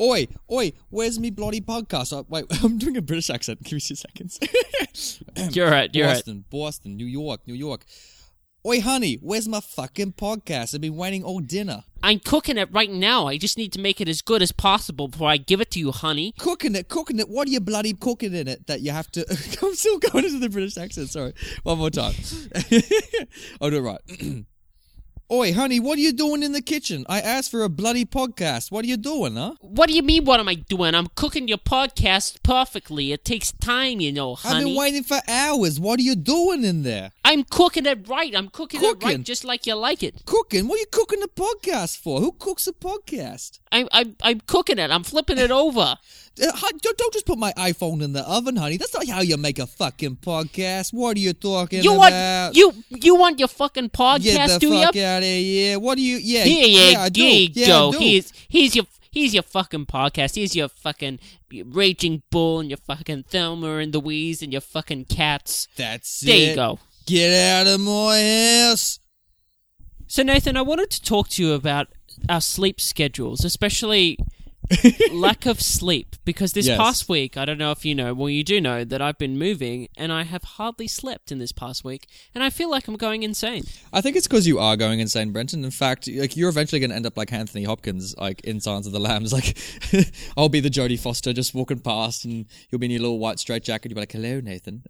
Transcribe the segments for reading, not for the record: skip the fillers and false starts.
Oi, oi, where's me bloody podcast? Oh, wait, I'm doing a British accent. Give me 2 seconds. You're right. Boston, New York. Oi, honey, where's my fucking podcast? I've been waiting all dinner. I'm cooking it right now. I just need to make it as good as possible before I give it to you, honey. Cooking it. What are you bloody cooking in it that you have to... I'm still going into the British accent, sorry. One more time. I'll do it right. Oi, honey, what are you doing in the kitchen? I asked for a bloody podcast. What are you doing, huh? What do you mean, what am I doing? I'm cooking your podcast perfectly. It takes time, you know, honey. I've been waiting for hours. What are you doing in there? I'm cooking it right. I'm cooking it right, just like you like it. Cooking? What are you cooking the podcast for? Who cooks a podcast? I'm cooking it. I'm flipping it over. Don't just put my iPhone in the oven, honey. That's not how you make a fucking podcast. What are you talking about? You want your fucking podcast, do you? Get the fuck out of here. What do you... Yeah, I do. I do. Here's your fucking podcast. Here's your fucking Raging Bull and your fucking Thelma and Louise and your fucking cats. That's there it. There you go. Get out of my house. So, Nathan, I wanted to talk to you about our sleep schedules, especially... lack of sleep, because this past week, I don't know if you know, well, you do know that I've been moving and I have hardly slept in this past week, and I feel like I'm going insane. I think it's because you are going insane, Brenton. In fact, like, you're eventually going to end up like Anthony Hopkins, like in Silence of the Lambs. Like, I'll be the Jodie Foster just walking past, and you'll be in your little white straitjacket. You'll be like, "Hello, Nathan."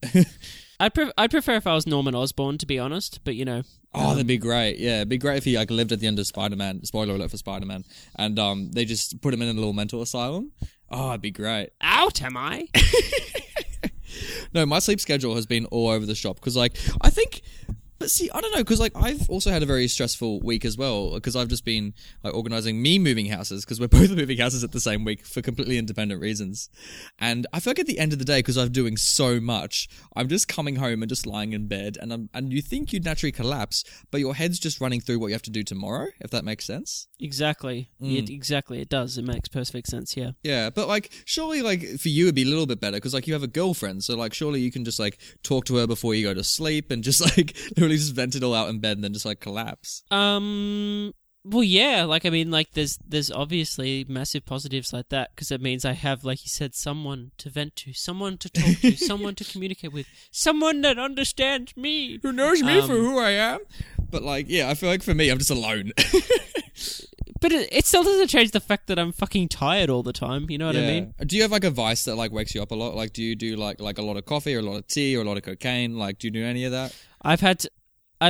I'd prefer if I was Norman Osborn, to be honest, but you know. Oh, that'd be great. Yeah, it'd be great if he like lived at the end of Spider-Man. Spoiler alert for Spider-Man. And they just put him in a little mental asylum. Oh, it'd be great. Out am I? No, my sleep schedule has been all over the shop because like I think... But see, I don't know, because like I've also had a very stressful week as well, because I've just been like organising me moving houses, because we're both moving houses at the same week for completely independent reasons. And I feel like at the end of the day, because I'm doing so much, I'm just coming home and just lying in bed, and you think you'd naturally collapse, but your head's just running through what you have to do tomorrow, if that makes sense. Exactly. Exactly, it does. It makes perfect sense, yeah. Yeah, but like surely like for you it'd be a little bit better, because like you have a girlfriend, so like surely you can just like talk to her before you go to sleep and just like... just vent it all out in bed and then just like collapse. Well, yeah. Like, I mean, like, there's obviously massive positives like that, because it means I have, like you said, someone to vent to, someone to talk to, someone to communicate with, someone that understands me, who knows me for who I am. But like, yeah, I feel like for me, I'm just alone. But it still doesn't change the fact that I'm fucking tired all the time. You know what I mean? Do you have like a vice that like wakes you up a lot? Like, do you do like a lot of coffee or a lot of tea or a lot of cocaine? Like, do you do any of that? I've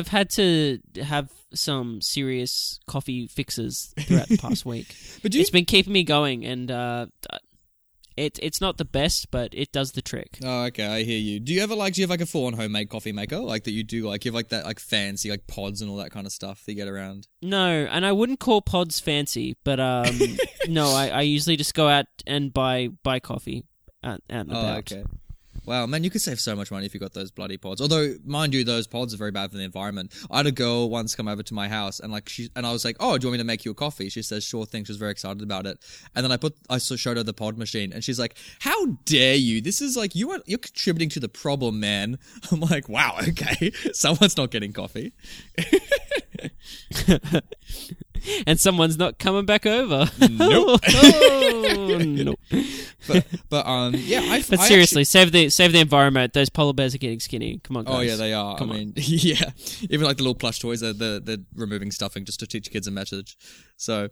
had to have some serious coffee fixes throughout the past week. But it's been keeping me going, and it's not the best, but it does the trick. Oh, okay, I hear you. Do you have like a full-on homemade coffee maker, like that you do, like you have like that like fancy like pods and all that kind of stuff that you get around? No, and I wouldn't call pods fancy, but no, I usually just go out and buy coffee out and about. Okay. Wow, man, you could save so much money if you got those bloody pods. Although, mind you, those pods are very bad for the environment. I had a girl once come over to my house, and I was like, "Oh, do you want me to make you a coffee?" She says, "Sure thing." She was very excited about it. And then I showed her the pod machine, and she's like, "How dare you? This is like you're contributing to the problem, man." I'm like, "Wow, okay, someone's not getting coffee." And someone's not coming back over. Nope. Oh, nope. But yeah. But seriously, save the environment. Those polar bears are getting skinny. Come on, guys. Oh yeah, they are. I mean, yeah. Even like the little plush toys, they're removing stuffing just to teach kids a message. So,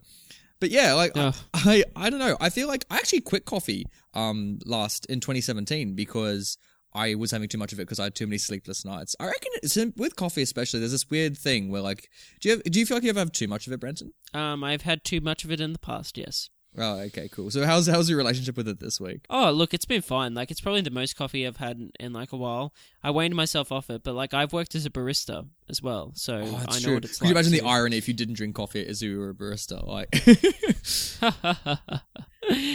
but yeah, like I don't know. I feel like I actually quit coffee in 2017 because I was having too much of it because I had too many sleepless nights. I reckon it's with coffee especially, there's this weird thing where like, do you feel like you ever have too much of it, Brenton? I've had too much of it in the past, yes. Oh, okay, cool. So how's your relationship with it this week? Oh, look, it's been fine. Like, it's probably the most coffee I've had in like a while. I weaned myself off it, but like I've worked as a barista as well, so I know what it's like. Could you imagine the irony if you didn't drink coffee as you were a barista? Like,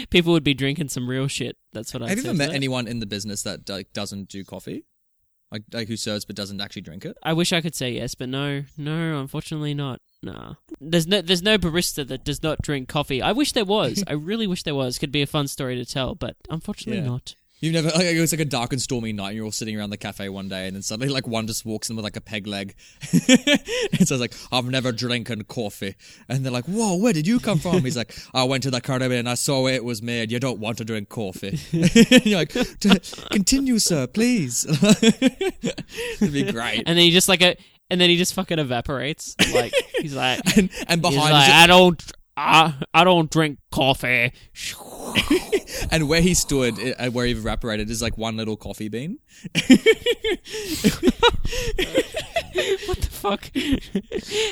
people would be drinking some real shit. That's what I. Have you ever met anyone in the business that like doesn't do coffee? Like who serves but doesn't actually drink it? I wish I could say yes, but no, unfortunately not. Nah. There's no barista that does not drink coffee. I wish there was. I really wish there was. Could be a fun story to tell, but unfortunately not. You've never, like, it was like a dark and stormy night and you're all sitting around the cafe one day and then suddenly like one just walks in with like a peg leg and says like, I've never drinking coffee. And they're like, whoa, where did you come from? He's like, I went to the Caribbean and I saw where it was made. You don't want to drink coffee. And you're like, continue, sir, please. It'd be great. And then he just like, and then he just fucking evaporates. Like, he's like, and behind he's like, I don't drink coffee. And where he stood, where he evaporated, is like one little coffee bean. What the fuck?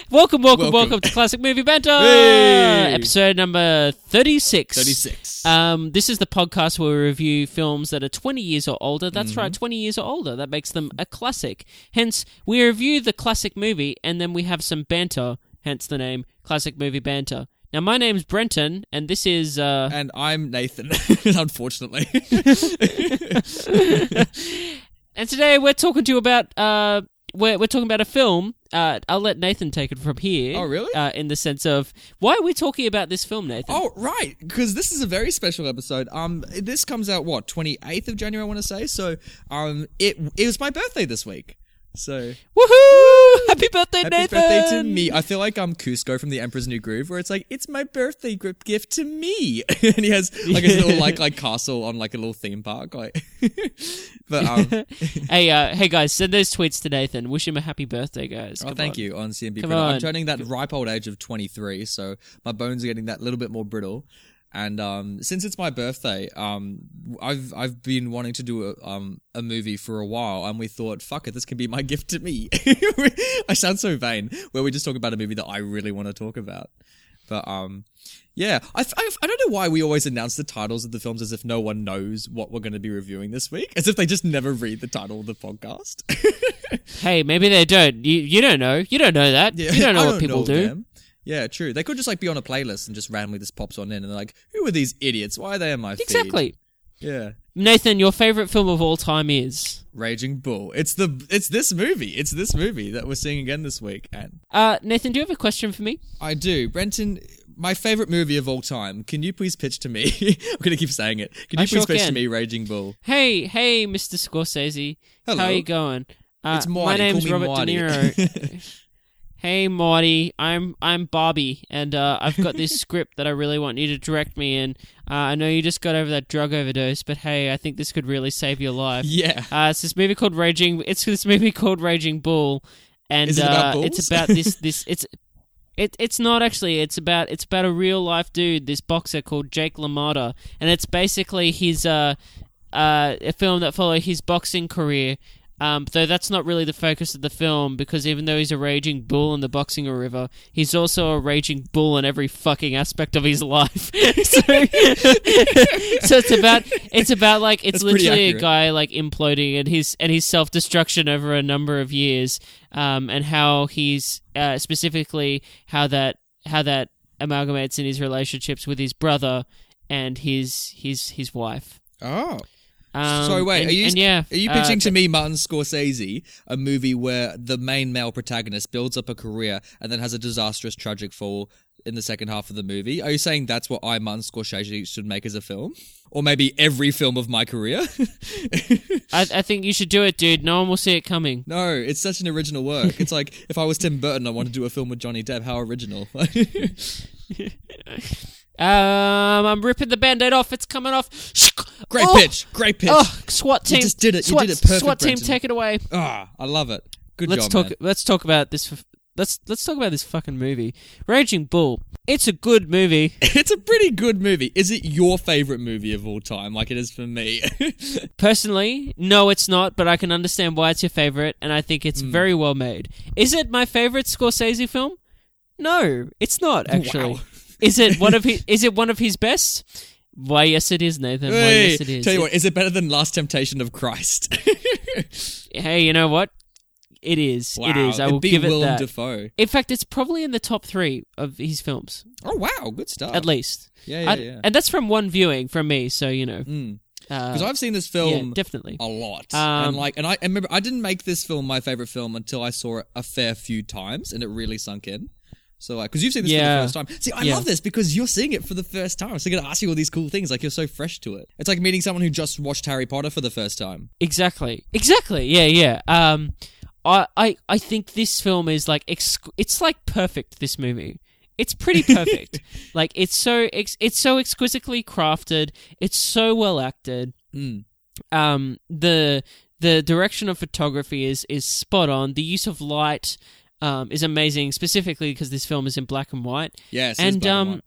Welcome to Classic Movie Banter! Hey! Episode number 36. This is the podcast where we review films that are 20 years or older. That's right, 20 years or older. That makes them a classic. Hence, we review the classic movie and then we have some banter. Hence the name, Classic Movie Banter. Now, my name's Brenton, and this is... And I'm Nathan, unfortunately. And today we're talking to you about... We're talking about a film. I'll let Nathan take it from here. Oh, really? In the sense of, why are we talking about this film, Nathan? Oh, right. Because this is a very special episode. This comes out, 28th of January, I want to say. So, it was my birthday this week. So, woohoo! Happy birthday, Nathan! Happy birthday to me. I feel like I'm Cusco from The Emperor's New Groove, where it's like, it's my birthday gift to me. And he has like his little like castle on like a little theme park. Like, but hey guys, send those tweets to Nathan. Wish him a happy birthday, guys. Oh, thank you on CMB. I'm turning that ripe old age of 23, so my bones are getting that little bit more brittle. And since it's my birthday, I've been wanting to do a movie for a while, and we thought, fuck it, this can be my gift to me. I sound so vain, where we just talk about a movie that I really want to talk about. But yeah, I don't know why we always announce the titles of the films as if no one knows what we're going to be reviewing this week, as if they just never read the title of the podcast. Hey, maybe they don't. You don't know. You don't know that. Yeah. You don't know what people do. Them. Yeah, true. They could just like be on a playlist and just randomly this pops on in, and they're like, "Who are these idiots? Why are they in my feed?" Exactly. Yeah. Nathan, your favorite film of all time is Raging Bull. It's this movie that we're seeing again this week. And Nathan, do you have a question for me? I do, Brenton. My favorite movie of all time. Can you please pitch to me? I'm gonna keep saying it. Can you pitch to me, Raging Bull? Hey, Mr. Scorsese. Hello. How are you going? It's Marty. My name's Robert De Niro. Hey, Marty, I'm Bobby, and I've got this script that I really want you to direct me in. I know you just got over that drug overdose, but hey, I think this could really save your life. Yeah. It's this movie called Raging Bull, and is it about bulls? It's about this it's not actually. It's about a real life dude, this boxer called Jake LaMotta, and it's basically his a film that follows his boxing career. Though that's not really the focus of the film, because even though he's a raging bull in the boxing river, he's also a raging bull in every fucking aspect of his life. So it's about like it's literally a guy like imploding and his self-destruction over a number of years, and how he's specifically how that amalgamates in his relationships with his brother and his wife. Oh. So wait, are you pitching to me, Martin Scorsese, a movie where the main male protagonist builds up a career and then has a disastrous, tragic fall in the second half of the movie? Are you saying that's what I, Martin Scorsese, should make as a film? Or maybe every film of my career? I think you should do it, dude. No one will see it coming. No, it's such an original work. It's like, if I was Tim Burton, I wanted to do a film with Johnny Depp. How original. I'm ripping the Band-Aid off. It's coming off. Great pitch. Oh, SWAT team. You just did it. You did it perfect, SWAT team, Brenton. Take it away. Ah, I love it. Good job, man. Let's talk about this. Let's talk about this fucking movie. Raging Bull. It's a good movie. It's a pretty good movie. Is it your favorite movie of all time, like it is for me? Personally, no, it's not, but I can understand why it's your favorite, and I think it's very well made. Is it my favorite Scorsese film? No, it's not, actually. Wow. Is it one of his best? Why, yes, it is, Nathan. Why, yes, it is. Tell you what, is it better than Last Temptation of Christ? Hey, you know what? It is. Wow. It is. I will give it that. Defoe. In fact, it's probably in the top 3 of his films. Oh, wow. Good stuff. At least. Yeah. And that's from one viewing from me, so, you know. Because I've seen this film definitely a lot, and I remember I didn't make this film my favorite film until I saw it a fair few times, and it really sunk in. So, because you've seen this for the first time. See, I love this because you're seeing it for the first time. So, I'm going to ask you all these cool things. Like, you're so fresh to it. It's like meeting someone who just watched Harry Potter for the first time. Exactly. Yeah. I think this film is like, it's like perfect, this movie. It's pretty perfect. Like, it's so exquisitely crafted. It's so well acted. Mm. The direction of photography is spot on. The use of light is amazing, specifically because this film is in black and white. Yes, and it's black and white.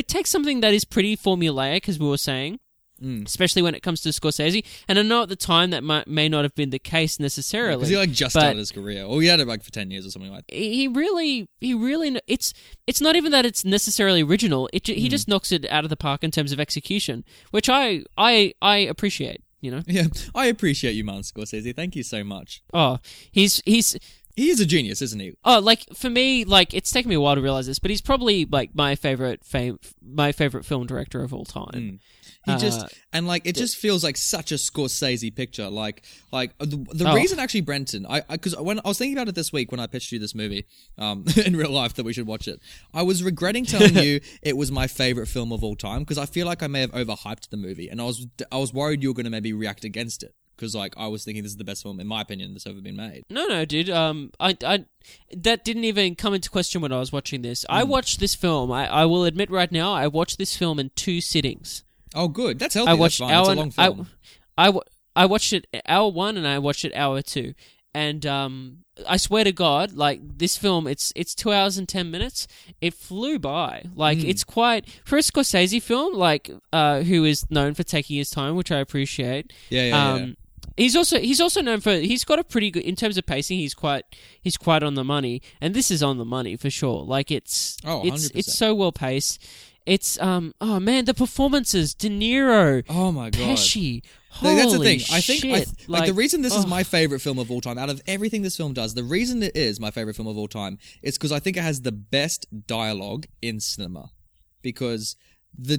It takes something that is pretty formulaic, as we were saying, especially when it comes to Scorsese. And I know at the time that may not have been the case necessarily. Because he just started his career, or he had it for 10 years or something like that. He really. It's not even that it's necessarily original. He just knocks it out of the park in terms of execution, which I appreciate. You know? Yeah, I appreciate you, Martin Scorsese. Thank you so much. Oh, he is a genius, isn't he? Oh, for me, it's taken me a while to realize this, but he's probably my favorite film director of all time. Mm. He just feels like such a Scorsese picture. The reason actually, Brenton, because when I was thinking about it this week when I pitched you this movie in real life that we should watch it, I was regretting telling you it was my favorite film of all time because I feel like I may have overhyped the movie, and I was worried you were going to maybe react against it. Because, I was thinking this is the best film, in my opinion, that's ever been made. No, dude. That didn't even come into question when I was watching this. I watched this film. I will admit right now, I watched this film in 2 sittings. Oh, good. That's healthy. It's a long film. I watched it hour 1 and I watched it hour 2. And I swear to God, this film, it's 2 hours and 10 minutes. It flew by. It's quite... For a Scorsese film, who is known for taking his time, which I appreciate. Yeah. He's also known for, he's got a pretty good, in terms of pacing, he's quite on the money, and this is on the money for sure. It's so well paced. It's the performances, De Niro, oh my god, Pesci. Holy that's the thing. I think shit. The reason this is my favorite film of all time, out of everything this film does, the reason it is my favorite film of all time is because I think it has the best dialogue in cinema, because the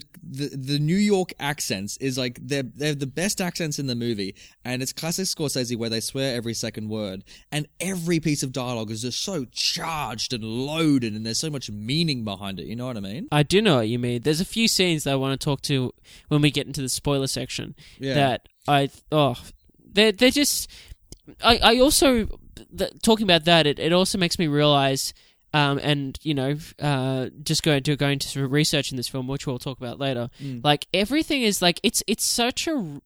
New York accents is they're the best accents in the movie, and it's classic Scorsese where they swear every second word, and every piece of dialogue is just so charged and loaded, and there's so much meaning behind it. You know what I mean? I do know what you mean. There's a few scenes that I want to talk to when we get into the spoiler section. Yeah. They're just. Talking about that, it also makes me realize. Just going to some research in this film, which we'll talk about later. Mm. Everything is it's such a,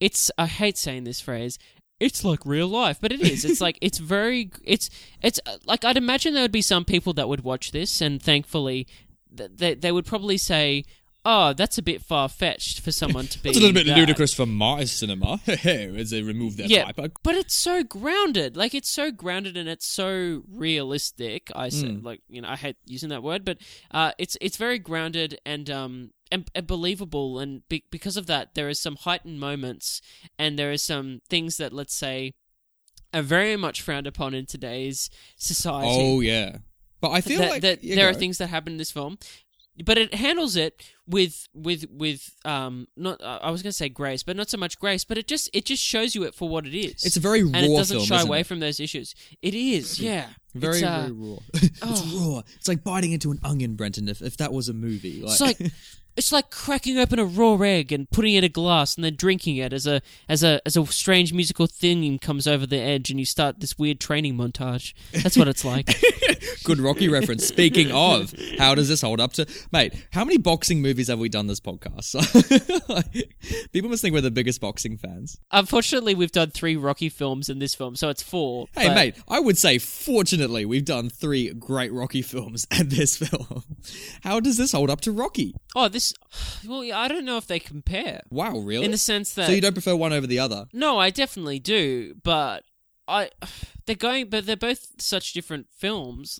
it's, I hate saying this phrase, it's like real life, but it is. It's it's very, it's I'd imagine there would be some people that would watch this, and thankfully they would probably say, oh, that's a bit far-fetched for someone to be. It's a little bit ludicrous for my cinema, as they remove their pipe. But it's so grounded. It's so grounded and it's so realistic. I said, I hate using that word, but it's very grounded and believable. And because of that, there is some heightened moments, and there is some things that, let's say, are very much frowned upon in today's society. Oh yeah, but I feel there are things that happen in this film. But it handles it with not, I was going to say grace, but not so much grace. But it just shows you it for what it is. It's a very raw film, and it doesn't shy away from those issues. It is, yeah. Very, very raw. It's raw. It's like biting into an onion, Brenton, if that was a movie. It's like cracking open a raw egg and putting it in a glass and then drinking it as a strange musical thing comes over the edge and you start this weird training montage. That's what it's like. Good Rocky reference. Speaking of, how does this hold up to... Mate, how many boxing movies have we done this podcast? People must think we're the biggest boxing fans. Unfortunately, we've done 3 Rocky films in this film, so it's 4. Hey, mate, I would say fortunately we've done 3 great Rocky films and this film. How does this hold up to Rocky? Oh, this... Well, I don't know if they compare. Wow, really? In the sense that... So you don't prefer one over the other? No, I definitely do, but but they're both such different films.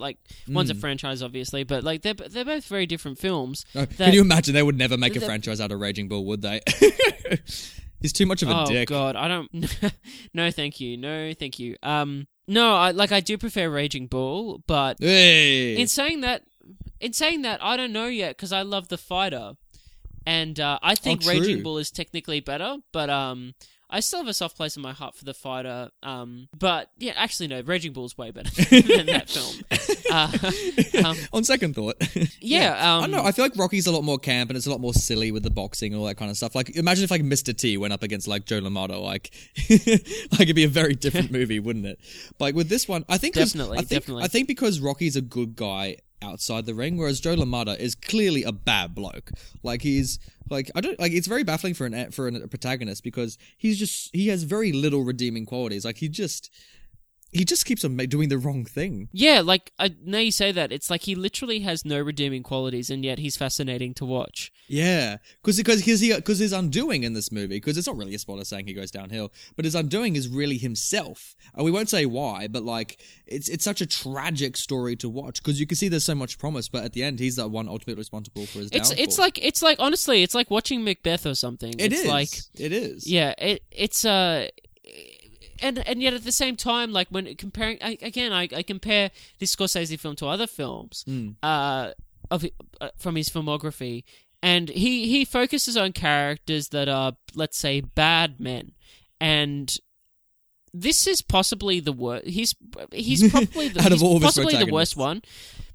One's a franchise, obviously, but they're both very different films. Oh, can you imagine they would never make a franchise out of Raging Bull, would they? He's too much of a dick. Oh God, I don't. No, thank you. No, I do prefer Raging Bull, but in saying that. In saying that, I don't know yet because I love The Fighter, and I think Raging Bull is technically better. But I still have a soft place in my heart for The Fighter, but yeah, actually no, Raging Bull's way better than that film. On second thought. Yeah. I don't know, I feel like Rocky's a lot more camp and it's a lot more silly with the boxing and all that kind of stuff. Like, imagine if like Mr. T went up against like Joe LaMotta, like it'd be a very different movie, wouldn't it? But like, with this one, I think because Rocky's a good guy outside the ring, whereas Joe LaMotta is clearly a bad bloke. Like, he's like, I don't like, it's very baffling for a protagonist because he has very little redeeming qualities. Like, he just keeps on doing the wrong thing. Yeah, like, now you say that, it's like he literally has no redeeming qualities, and yet he's fascinating to watch. Yeah, because his undoing in this movie, because it's not really a spoiler saying he goes downhill, but his undoing is really himself. And we won't say why, but, like, it's such a tragic story to watch, because you can see there's so much promise, but at the end, he's the one ultimately responsible for his downfall. It's like honestly, it's like watching Macbeth or something. It is. Yeah, And yet at the same time, like, when comparing... I compare this Scorsese film to other films from his filmography, and he focuses on characters that are, let's say, bad men. And this is possibly the worst... He's probably the, the worst one.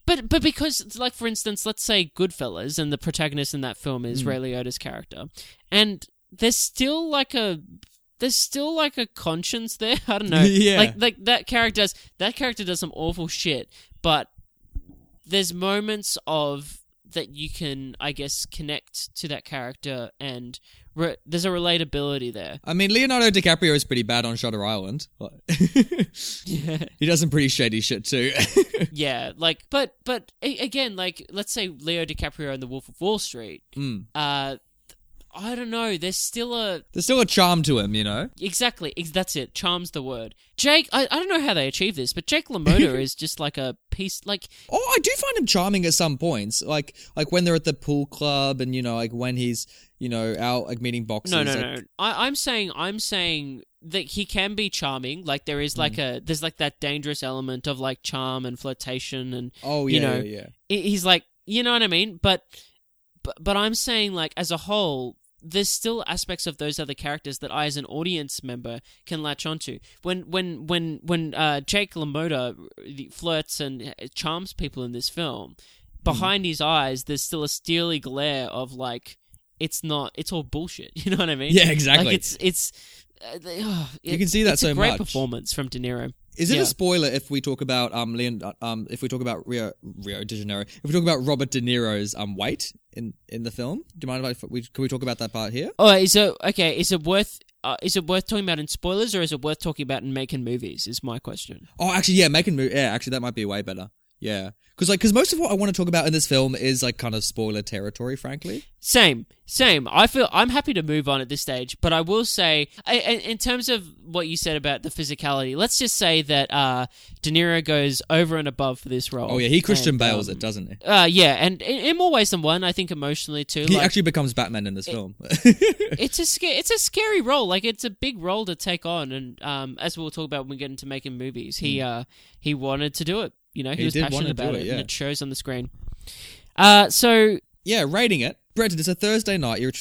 But because, like, for instance, let's say Goodfellas, and the protagonist in that film is Ray Liotta's character. And there's still, like, a conscience there. I don't know. Yeah. Like that character does some awful shit, but there's moments of that you can, I guess, connect to that character, and there's a relatability there. I mean, Leonardo DiCaprio is pretty bad on Shutter Island. Yeah. He does some pretty shady shit too. Yeah, like, but again, like, let's say Leo DiCaprio in The Wolf of Wall Street. I don't know, there's still a charm to him, you know? Exactly, that's it, charm's the word. Jake, I don't know how they achieve this, but Jake LaMotta is just like a piece, like... Oh, I do find him charming at some points, like when they're at the pool club and, you know, like when he's, you know, out, like, meeting boxers. No. I'm saying that he can be charming, like, there is like there's like that dangerous element of like charm and flirtation and... Oh, yeah, you know, yeah. He's like, you know what I mean? But I'm saying, like, as a whole, there's still aspects of those other characters that I, as an audience member, can latch onto. When Jake LaMotta flirts and charms people in this film, behind his eyes, there's still a steely glare of, like, it's all bullshit. You know what I mean? Yeah, exactly. Like, you can see that so much. It's a great performance from De Niro. Is it a spoiler if we talk about Rio de Janeiro? If we talk about Robert De Niro's weight in the film, do you mind if can we talk about that part here? Oh, is it worth talking about in spoilers, or is it worth talking about in making movies? Is my question. Oh, actually, yeah, making movies. Yeah, actually, that might be way better. Yeah, because most of what I want to talk about in this film is like kind of spoiler territory, frankly. Same. I feel I'm happy to move on at this stage, but I will say, in terms of what you said about the physicality, let's just say that De Niro goes over and above for this role. Oh yeah, he Christian Bales it, doesn't he? Yeah, and in more ways than one, I think emotionally too. He actually becomes Batman in this film. It's a scary role, like it's a big role to take on, and as we'll talk about when we get into making movies, he wanted to do it. You know, he was passionate about it, and it shows on the screen. So, rating it. Brenton, it's a Thursday night, you're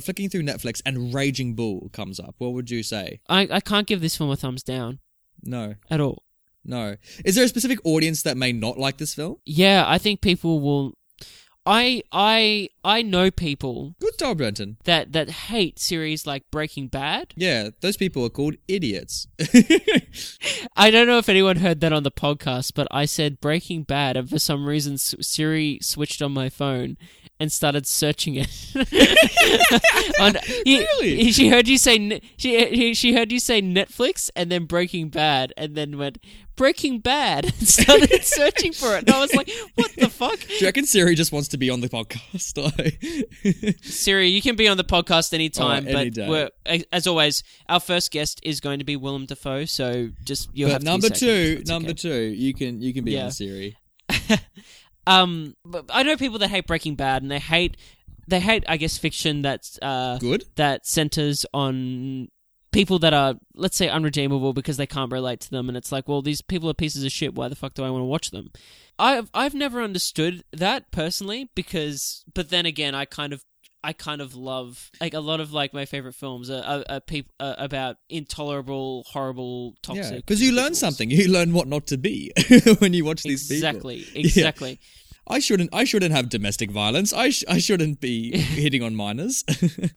flicking through Netflix, and Raging Bull comes up. What would you say? I can't give this film a thumbs down. No. At all. No. Is there a specific audience that may not like this film? Yeah, I think people will... I know people... Good job, Brenton. ...that hate series like Breaking Bad. Yeah, those people are called idiots. I don't know if anyone heard that on the podcast, but I said Breaking Bad, and for some reason Siri switched on my phone and started searching it. Really? She heard you say Netflix and then Breaking Bad, and then went... Breaking Bad, and started searching for it. And I was like, what the fuck? Do you reckon Siri just wants to be on the podcast? Siri, you can be on the podcast anytime, as always, our first guest is going to be Willem Dafoe, so just you'll have to Number two, you can be on Siri. But I know people that hate Breaking Bad, and they hate I guess fiction that's good, that centers on people that are, let's say, unredeemable because they can't relate to them, and it's like, well, these people are pieces of shit, why the fuck do I want to watch them? I've never understood that personally, because, but then again, I kind of I kind of love, like, a lot of, like, my favorite films are about intolerable, horrible, toxic. Yeah, because you learn something. You learn what not to be when you watch these people. Exactly. Yeah. I shouldn't have domestic violence. I shouldn't be hitting on minors.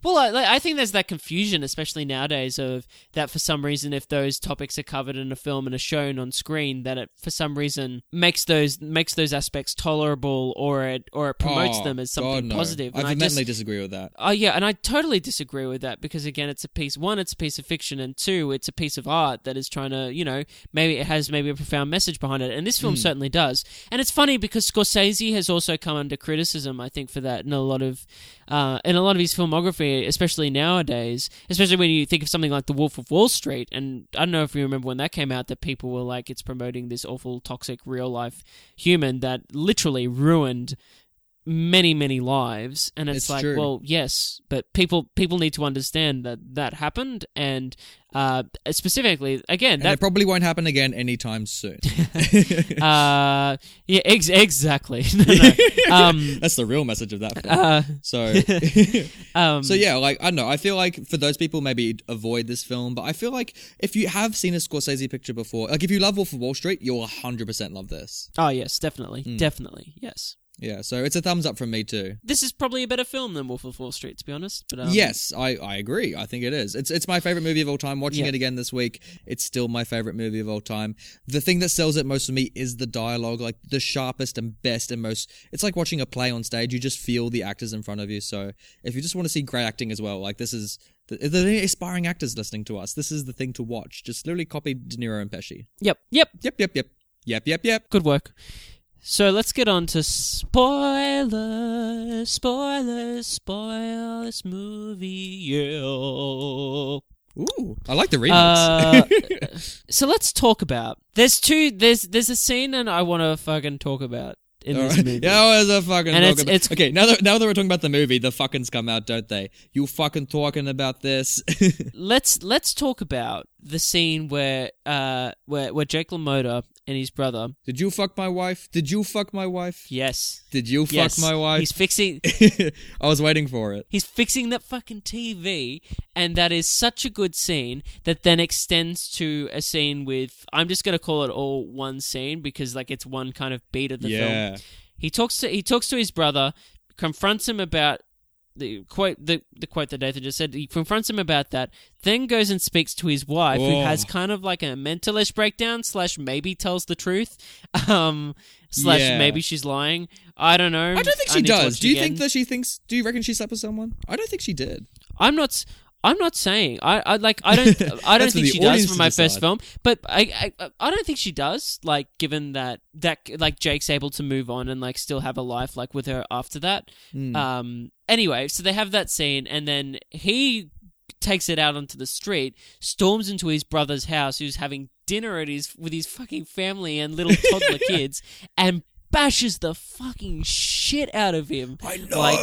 Well, I think there's that confusion, especially nowadays, of that for some reason, if those topics are covered in a film and are shown on screen, that it for some reason makes those aspects tolerable, or it promotes them as something positive. I vehemently disagree with that. Oh yeah, and I totally disagree with that, because again, it's a piece of fiction, and two, it's a piece of art that is trying to, maybe it has a profound message behind it, and this film certainly does. And it's funny because Scorsese has also come under criticism, I think, for that in a lot of his filmography, especially nowadays, especially when you think of something like The Wolf of Wall Street. And I don't know if you remember when that came out, that people were like, it's promoting this awful, toxic, real-life human that literally ruined many, many lives. And it's like, true. Well, yes, but people need to understand that happened, and specifically, again... And it probably won't happen again anytime soon. Yeah, exactly. No. That's the real message of that film. So yeah, like, I don't know. I feel like for those people, maybe avoid this film, but I feel like if you have seen a Scorsese picture before, like if you love Wolf of Wall Street, you'll 100% love this. Oh, yes, definitely. Definitely, yes. Yeah, so it's a thumbs up from me too. This is probably a better film than Wolf of Wall Street, to be honest. But, yes, I agree. I think it is. It's my favourite movie of all time. Watching it again this week, it's still my favourite movie of all time. The thing that sells it most for me is the dialogue, like the sharpest and best and most... It's like watching a play on stage. You just feel the actors in front of you. So if you just want to see great acting as well, like this is... If there are any aspiring actors listening to us, this is the thing to watch. Just literally copy De Niro and Pesci. Yep. Good work. So let's get on to spoilers, this movie, Ooh, I like the remix. So let's talk about... There's a scene and I want to fucking talk about in this movie. Okay, now that we're talking about the movie, the fuckings come out, don't they? You fucking talking about this. Let's talk about the scene where Jake LaMotta and his brother. Did you fuck my wife? Yes. Did you fuck my wife? He's fixing... I was waiting for it. He's fixing that fucking TV, and that is such a good scene that then extends to a scene with... I'm just going to call it all one scene because like it's one kind of beat of the film. He talks to his brother, confronts him about... The quote that Nathan just said, he confronts him about that, then goes and speaks to his wife, who has kind of like a mentalish breakdown, / maybe tells the truth, / maybe she's lying. I don't know. I don't think she does. Do you think that she thinks... Do you reckon she slept with someone? I don't think she did. I'm not saying. I don't think she does for my first film, but I don't think she does. Like, given that like Jake's able to move on and like still have a life like with her after that. Anyway, so they have that scene, and then he takes it out onto the street, storms into his brother's house, who's having dinner with his fucking family and little toddler kids, and bashes the fucking shit out of him. I know. Like,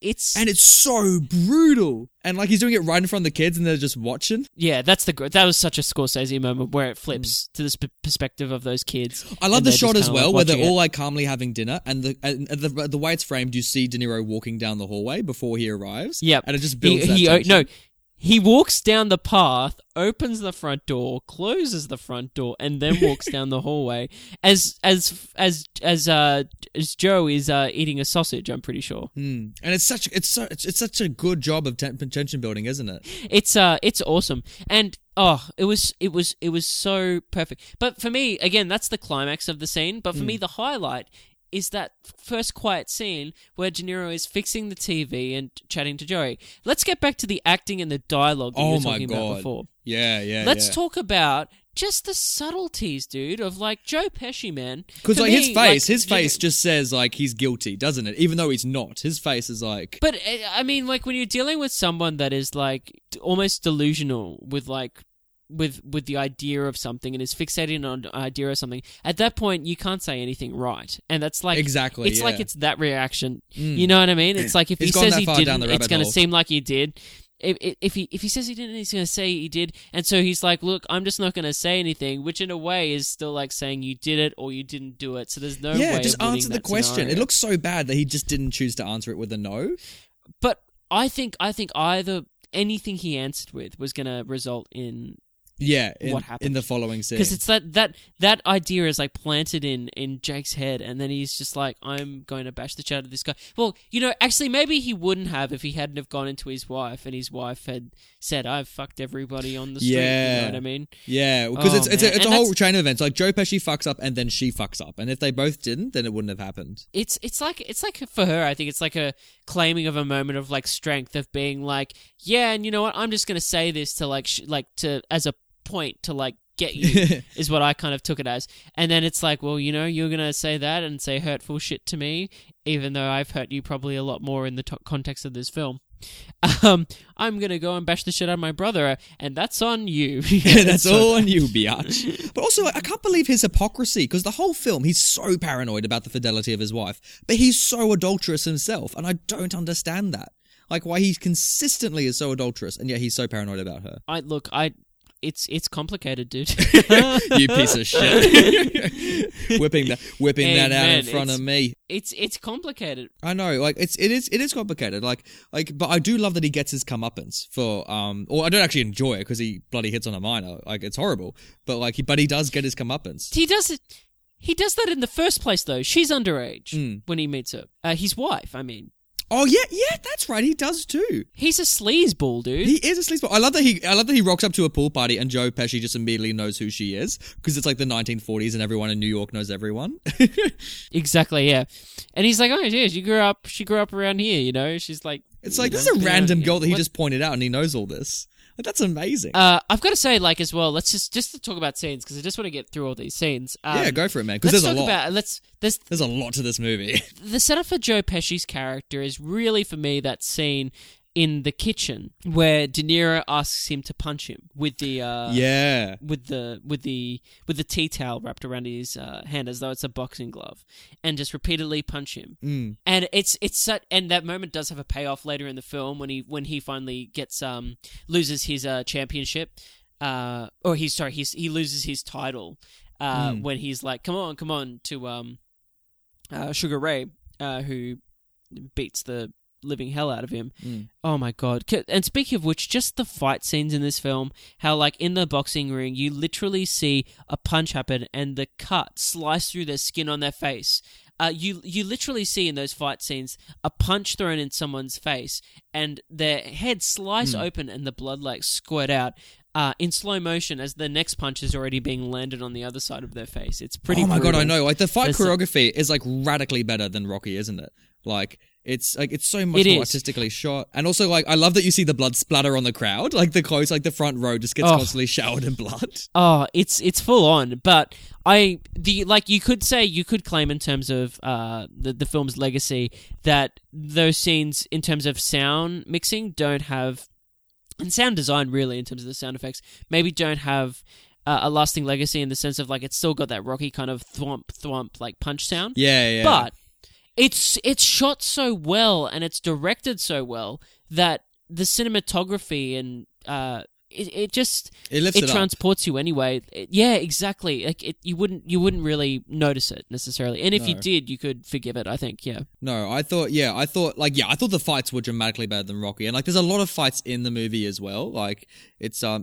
and it's so brutal. And like he's doing it right in front of the kids, and they're just watching. Yeah, that was such a Scorsese moment where it flips to this perspective of those kids. I love the shot as well, where they're all like calmly having dinner, and the way it's framed, you see De Niro walking down the hallway before he arrives. Yep. And it just builds tension. He walks down the path, opens the front door, closes the front door, and then walks down the hallway as Joe is eating a sausage, I'm pretty sure. And it's such a good job of tension building, isn't it? It's awesome. And it was so perfect. But for me, again, that's the climax of the scene, but for me the highlight is that first quiet scene where De Niro is fixing the TV and chatting to Joey. Let's get back to the acting and the dialogue that you were talking about before. Yeah. Let's talk about just the subtleties, dude, of like Joe Pesci, man. Because like his face just says like he's guilty, doesn't it? Even though he's not, his face is like... But I mean, like when you're dealing with someone that is like almost delusional with like... with the idea of something and is fixating on an idea or something, at that point you can't say anything right. And that's like... Exactly, it's like it's that reaction. You know what I mean? It's like if he says he didn't, it's going to seem like he did. If he says he didn't, he's going to say he did. And so he's like, look, I'm just not going to say anything, which in a way is still like saying you did it or you didn't do it. So there's no way just answer the question. Scenario. It looks so bad that he just didn't choose to answer it with a no. But I think either anything he answered with was going to result in... what happened in the following scene, because it's that idea is like planted in Jake's head, and then he's just like, I'm going to bash the shit out of this guy. Well, actually, maybe he wouldn't have if he hadn't have gone into his wife, and his wife had said, I've fucked everybody on the street. You know what I mean? Yeah, because it's a whole chain of events. Like Joe Pesci fucks up, and then she fucks up, and if they both didn't, then it wouldn't have happened. It's like for her, I think it's like a claiming of a moment of like strength, of being like, yeah, and you know what, I'm just gonna say this to point to like get you is what I kind of took it as. And then it's like, well, you're gonna say that and say hurtful shit to me, even though I've hurt you probably a lot more in the context of this film. I'm gonna go and bash the shit out of my brother, and that's on you. That's all on you, biatch. But also, I can't believe his hypocrisy, because the whole film he's so paranoid about the fidelity of his wife, but he's so adulterous himself, and I don't understand that. Like, why he consistently is so adulterous, and yet he's so paranoid about her. It's complicated, dude. You piece of shit. whipping that out in front of me. It's complicated. I know, like it is complicated. Like, but I do love that he gets his comeuppance for Or I don't actually enjoy it because he bloody hits on a minor. Like, it's horrible. But he does get his comeuppance. He does it. He does that in the first place though. She's underage when he meets her. His wife, I mean. Oh yeah, that's right. He does too. He's a sleazeball, dude. He is a sleazeball. I love that he rocks up to a pool party and Joe Pesci just immediately knows who she is, because it's like the 1940s and everyone in New York knows everyone. Exactly, yeah. And he's like, oh, geez, she grew up around here. She's like, it's like this is a random girl that he just pointed out, and he knows all this. Like, that's amazing. I've got to say, like, as well, let's just to talk about scenes, because I just want to get through all these scenes. Go for it, man, because there's a lot. There's a lot to this movie. The setup for Joe Pesci's character is really, for me, that scene in the kitchen where De Niro asks him to punch him with the with the tea towel wrapped around his hand as though it's a boxing glove, and just repeatedly punch him. And it's that moment does have a payoff later in the film when he finally gets loses his championship he loses his title when he's like, come on to Sugar Ray, who beats the living hell out of him. Oh my god. And speaking of which, just the fight scenes in this film, how like in the boxing ring you literally see a punch happen and the cut slice through their skin on their face. You literally see in those fight scenes a punch thrown in someone's face and their head slice open and the blood like squirt out in slow motion as the next punch is already being landed on the other side of their face. It's pretty brutal. God, I know, like the fight choreography is like radically better than Rocky, isn't it? Like It's so much more artistically shot. And also, like, I love that you see the blood splatter on the crowd. Like, the clothes, like, the front row just gets constantly showered in blood. Oh, it's full on. But you could claim in terms of the film's legacy that those scenes in terms of sound mixing don't have, and sound design really in terms of the sound effects, maybe don't have a lasting legacy in the sense of, like, it's still got that Rocky kind of thwomp, like, punch sound. Yeah. But it's shot so well and it's directed so well that the cinematography and it transports you anyway. Yeah, exactly. Like you wouldn't really notice it necessarily, and if you did, you could forgive it, I think. Yeah. No, I thought the fights were dramatically better than Rocky, and like there's a lot of fights in the movie as well. Like it's a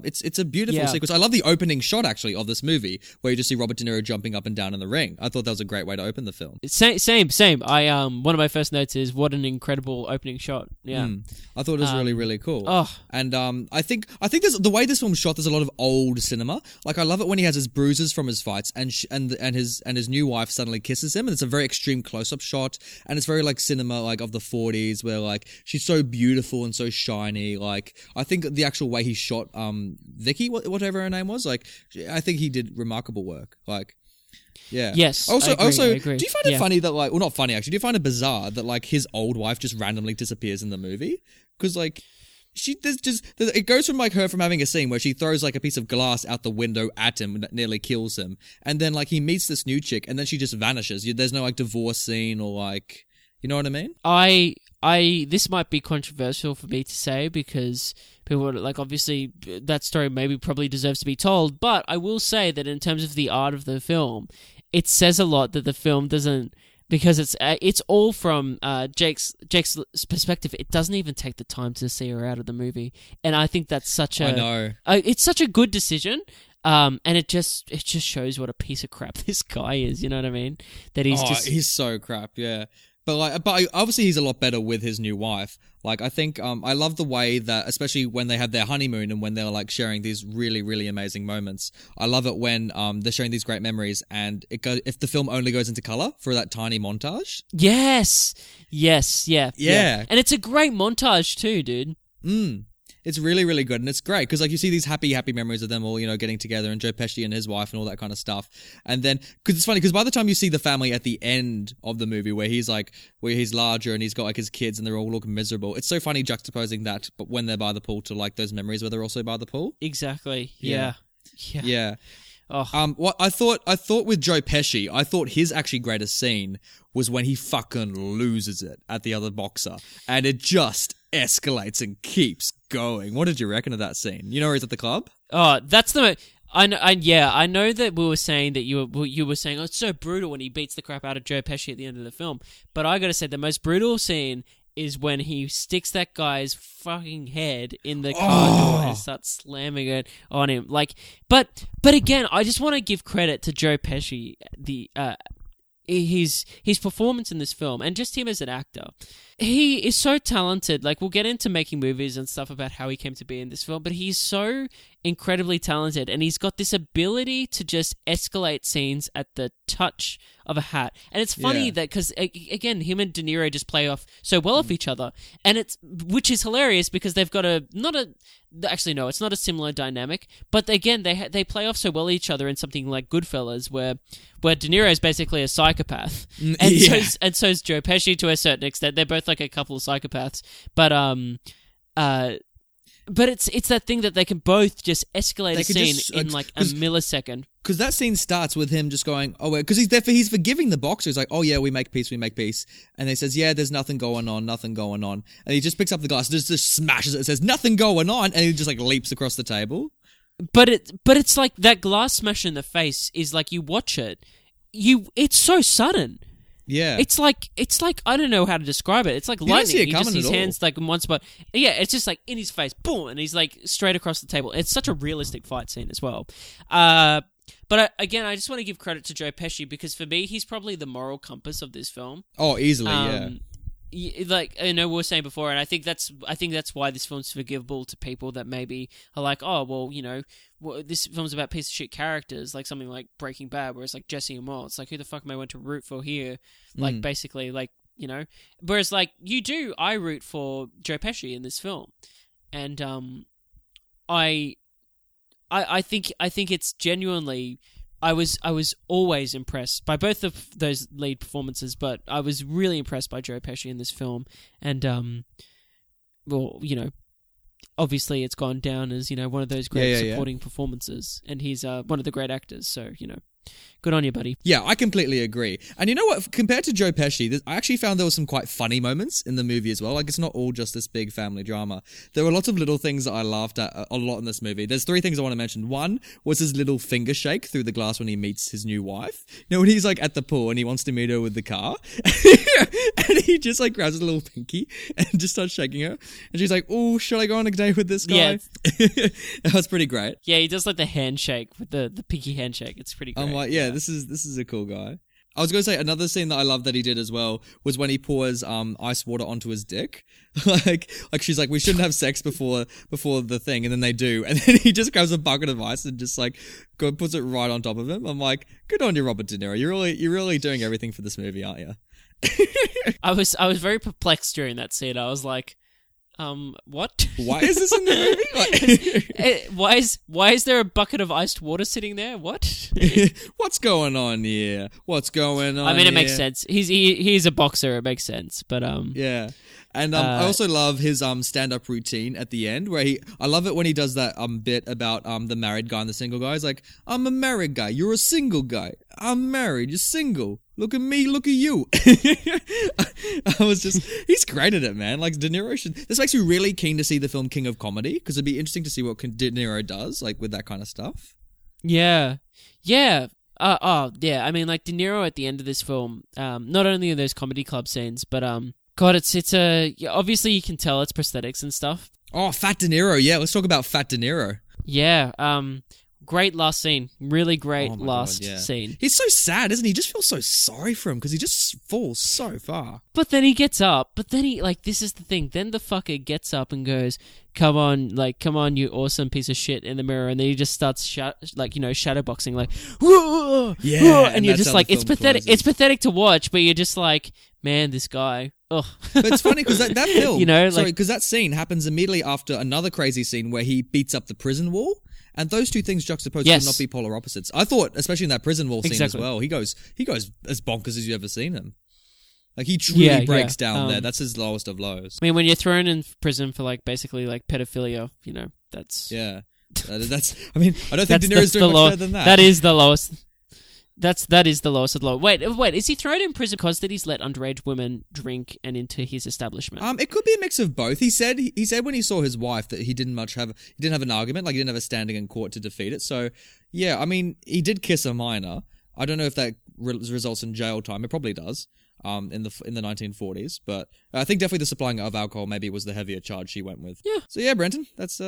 beautiful sequence. I love the opening shot actually of this movie where you just see Robert De Niro jumping up and down in the ring. I thought that was a great way to open the film. Same. I one of my first notes is what an incredible opening shot. Yeah. I thought it was really really cool. And I think there's. The way this film's shot, there's a lot of old cinema. Like I love it when he has his bruises from his fights, and his new wife suddenly kisses him, and it's a very extreme close-up shot, and it's very like cinema like of the 40s, where like she's so beautiful and so shiny. Like I think the actual way he shot Vicky, whatever her name was, like I think he did remarkable work. Like. Yeah. Yes. Also, do you find it funny that like, well, not funny actually. Do you find it bizarre that like his old wife just randomly disappears in the movie? Because like. It goes from like her from having a scene where she throws like a piece of glass out the window at him that nearly kills him, and then like he meets this new chick, and then she just vanishes. There's no like divorce scene or like, you know what I mean? I This might be controversial for me to say because people are like, obviously that story probably deserves to be told, but I will say that in terms of the art of the film, it says a lot that the film doesn't, because it's all from Jake's perspective. It doesn't even take the time to see her out of the movie, and I think that's such a it's such a good decision. And it just shows what a piece of crap this guy is. You know what I mean? That he's so crap. Yeah. But obviously he's a lot better with his new wife. Like, I think I love the way that, especially when they have their honeymoon and when they're like sharing these really, really amazing moments. I love it when they're sharing these great memories, and if the film only goes into color for that tiny montage. Yes. Yeah. And it's a great montage too, dude. It's really, really good, and it's great because, like, you see these happy, happy memories of them all, you know, getting together, and Joe Pesci and his wife and all that kind of stuff. And then, because it's funny, because by the time you see the family at the end of the movie, where he's larger and he's got like his kids and they're all looking miserable, it's so funny juxtaposing that, but when they're by the pool, to like those memories where they're also by the pool. Exactly. Yeah. Oh. What I thought with Joe Pesci, I thought his actually greatest scene was when he fucking loses it at the other boxer, and it just escalates and keeps going. What did you reckon of that scene? You know, he's at the club. Oh, that's the. I know that we were saying that you were saying, oh, it's so brutal when he beats the crap out of Joe Pesci at the end of the film. But I gotta say, the most brutal scene is when he sticks that guy's fucking head in the car door and starts slamming it on him. Like, but again, I just want to give credit to Joe Pesci, his performance in this film, and just him as an actor. He is so talented. Like, we'll get into making movies and stuff about how he came to be in this film, but he's so incredibly talented, and he's got this ability to just escalate scenes at the touch of a hat. And it's funny that, because again, him and De Niro just play off so well off each other, and which is hilarious because they've got it's not a similar dynamic, but again, they play off so well each other in something like Goodfellas, where De Niro is basically a psychopath, and so is Joe Pesci to a certain extent. They're both like a couple of psychopaths, but it's that thing that they can both just escalate a scene in like a millisecond. Because that scene starts with him just going, oh, because he's forgiving the boxer. He's like, oh yeah, we make peace. And he says, yeah, there's nothing going on. And he just picks up the glass, just smashes it, and says, nothing going on. And he just like leaps across the table. But it's like that glass smash in the face is like, you watch it. It's so sudden. Yeah, it's like I don't know how to describe it. It's like lightning. See it coming his hands like in one spot. Yeah, it's just like in his face, boom, and he's like straight across the table. It's such a realistic fight scene as well. But I just want to give credit to Joe Pesci because for me, he's probably the moral compass of this film. Oh, easily, yeah. Like I know we were saying before, and I think that's why this film's forgivable to people that maybe are like, oh well, you know. Well, this film's about piece of shit characters, like something like Breaking Bad, where it's like Jesse and Walt. It's like, who the fuck am I going to root for here? Like, basically, like, you know. Whereas, like, I root for Joe Pesci in this film, and I think it's genuinely. I was always impressed by both of those lead performances, but I was really impressed by Joe Pesci in this film, and well, you know. Obviously, it's gone down as, you know, one of those great supporting performances, and he's one of the great actors. So, you know, good on you, buddy. Yeah, I completely agree. And you know what? Compared to Joe Pesci, I actually found there were some quite funny moments in the movie as well. Like, it's not all just this big family drama. There were lots of little things that I laughed at a lot in this movie. There's three things I want to mention. One was his little finger shake through the glass when he meets his new wife. You know, when he's like at the pool and he wants to meet her with the car. And he just like grabs his little pinky and just starts shaking her. And she's like, oh, should I go on a date with this guy? Yeah. That was pretty great. Yeah, he does like the handshake with the pinky handshake. It's pretty great. I'm like, this is a cool guy. I was going to say another scene that I love that he did as well was when he pours ice water onto his dick. like she's like, we shouldn't have sex before the thing, and then they do, and then he just grabs a bucket of ice and just like puts it right on top of him. I'm like, good on you, Robert De Niro. You're really doing everything for this movie, aren't you? I was very perplexed during that scene. I was like, what? Why is this in the movie? Like, why is there a bucket of iced water sitting there? What? What's going on here? What's going on? I mean, it makes sense. He's a boxer. It makes sense. But yeah. And I also love his stand-up routine at the end where I love it when he does that bit about the married guy and the single guy. He's like, I'm a married guy. You're a single guy. I'm married. You're single. Look at me, look at you. I was just, he's great at it, man. Like, De Niro should, this makes me really keen to see the film King of Comedy, because it'd be interesting to see what De Niro does, like, with that kind of stuff. Yeah. Yeah. I mean, like, De Niro at the end of this film, not only are those comedy club scenes, but, God, it's obviously you can tell it's prosthetics and stuff. Oh, Fat De Niro. Yeah, let's talk about Fat De Niro. Yeah, great last scene. Really great scene. He's so sad, isn't he? You just feel so sorry for him because he just falls so far. But then he gets up. But then he, like, this is the thing. Then the fucker gets up and goes, come on, you awesome piece of shit in the mirror. And then he just starts, shadowboxing, like, whoa, yeah, whoa. And you're just like, it's pathetic. Closes. It's pathetic to watch, but you're just like, man, this guy. Oh. But it's funny because that film, you know, because that scene happens immediately after another crazy scene where he beats up the prison wall, and those two things juxtaposed yes. Could not be polar opposites. I thought, especially in that prison wall scene exactly. As well, he goes as bonkers as you've ever seen him. Like, he truly breaks down there. That's his lowest of lows. I mean, when you're thrown in prison for basically pedophilia, you know, that's yeah. That's. I mean, I don't think De Niro's doing much better than that. That is the lowest. That is the lowest of the low. Wait, is he thrown in prison because that he's let underage women drink and into his establishment? It could be a mix of both. He said when he saw his wife that he didn't have an argument, like he didn't have a standing in court to defeat it. So yeah, I mean, he did kiss a minor. I don't know if that results in jail time. It probably does. In the 1940s, but I think definitely the supplying of alcohol maybe was the heavier charge she went with. Yeah. So yeah, Brenton, that's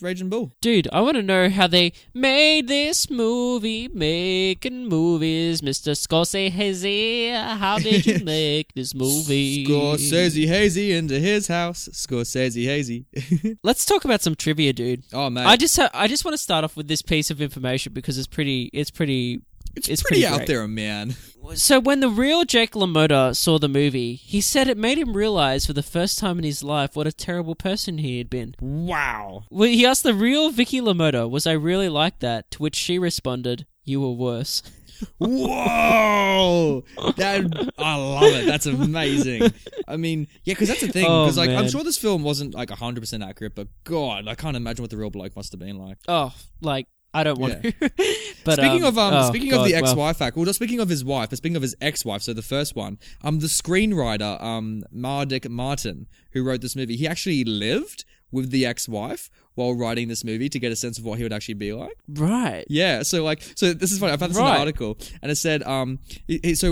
Raging Bull. Dude, I want to know how they made this movie, making movies, Mr. Scorsese. How did you make this movie? Scorsese hazy into his house. Scorsese hazy. Let's talk about some trivia, dude. Oh man, I just want to start off with this piece of information because it's pretty out there, man. So when the real Jake LaMotta saw the movie, he said it made him realize for the first time in his life what a terrible person he had been. Wow. Well, he asked the real Vicky LaMotta, was I really like that? To which she responded, you were worse. Whoa! I love it. That's amazing. I mean, yeah, because that's the thing. Because I'm sure this film wasn't 100% accurate, but God, I can't imagine what the real bloke must have been like. Oh, I don't want to. But speaking of his ex-wife, so the first one, the screenwriter, Martin, who wrote this movie, he actually lived with the ex-wife while writing this movie to get a sense of what he would actually be like. Right. Yeah. So this is funny. I found this in an article, and it said, so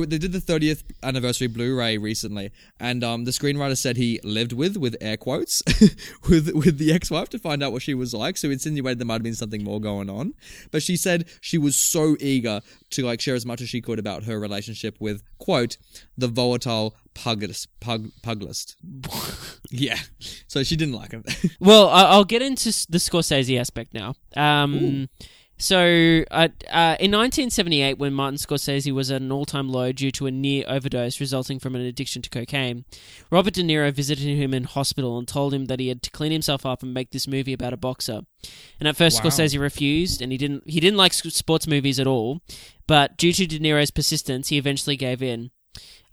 they did the 30th anniversary Blu-ray recently, and the screenwriter said he lived with air quotes, with the ex-wife to find out what she was like. So he insinuated there might have been something more going on, but she said she was so eager to share as much as she could about her relationship with, quote, the volatile pugilist. Yeah. So she didn't like him. Well, I'll get into the Scorsese aspect now. So, in 1978, when Martin Scorsese was at an all-time low due to a near overdose resulting from an addiction to cocaine, Robert De Niro visited him in hospital and told him that he had to clean himself up and make this movie about a boxer. And at first, Scorsese refused, and he didn't like sports movies at all. But due to De Niro's persistence, he eventually gave in.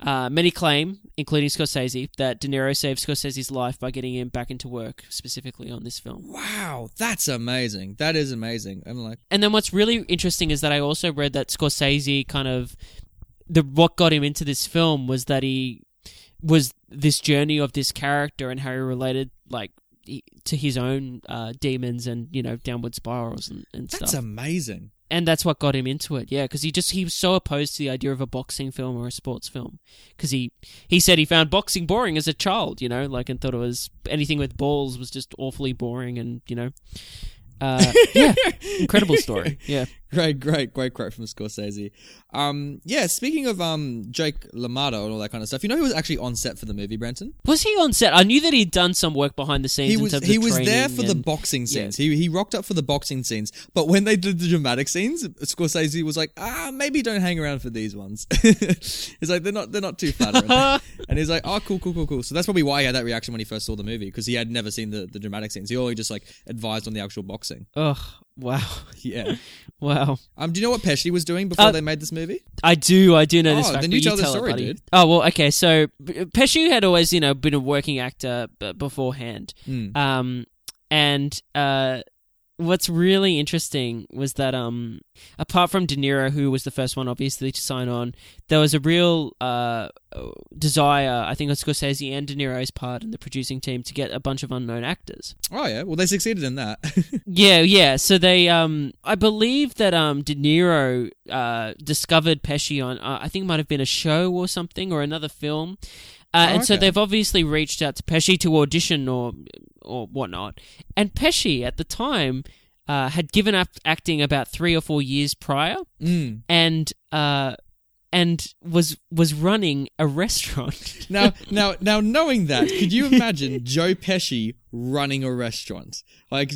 Many claim, including Scorsese, that De Niro saved Scorsese's life by getting him back into work, specifically on this film. Wow, that's amazing. That is amazing. And then what's really interesting is that I also read that Scorsese what got him into this film was that he was this journey of this character and how he related, to his own demons and, downward spirals and stuff. That's amazing. And that's what got him into it, yeah, because he was so opposed to the idea of a boxing film or a sports film, because he said he found boxing boring as a child, and thought it was anything with balls was just awfully boring, and yeah, incredible story, yeah, great quote from Scorsese. Speaking of Jake LaMotta and all that kind of stuff, he was actually on set for the movie, Brenton? Was he on set? I knew that he'd done some work behind the scenes. He was there for the boxing scenes. Yeah. He rocked up for the boxing scenes, but when they did the dramatic scenes, Scorsese was like, maybe don't hang around for these ones. He's like, they're not too flattering. And he's like, cool. So that's probably why he had that reaction when he first saw the movie, because he had never seen the dramatic scenes. He only just advised on the actual boxing. Ugh. Wow. Yeah. Wow. Do you know what Pesci was doing before they made this movie? I do know this fact. Then you tell the story, dude. Oh, well, okay. So Pesci had always, been a working actor beforehand. Mm. And what's really interesting was that apart from De Niro, who was the first one, obviously, to sign on, there was a real desire, I think, on Scorsese and De Niro's part and the producing team to get a bunch of unknown actors. Oh, yeah. Well, they succeeded in that. Yeah. So they... I believe that De Niro discovered Pesci on... I think it might have been a show or something or another film. So they've obviously reached out to Pesci to audition or whatnot. And Pesci, at the time, had given up acting about 3 or 4 years prior and was running a restaurant. Now, knowing that, could you imagine Joe Pesci running a restaurant? Like,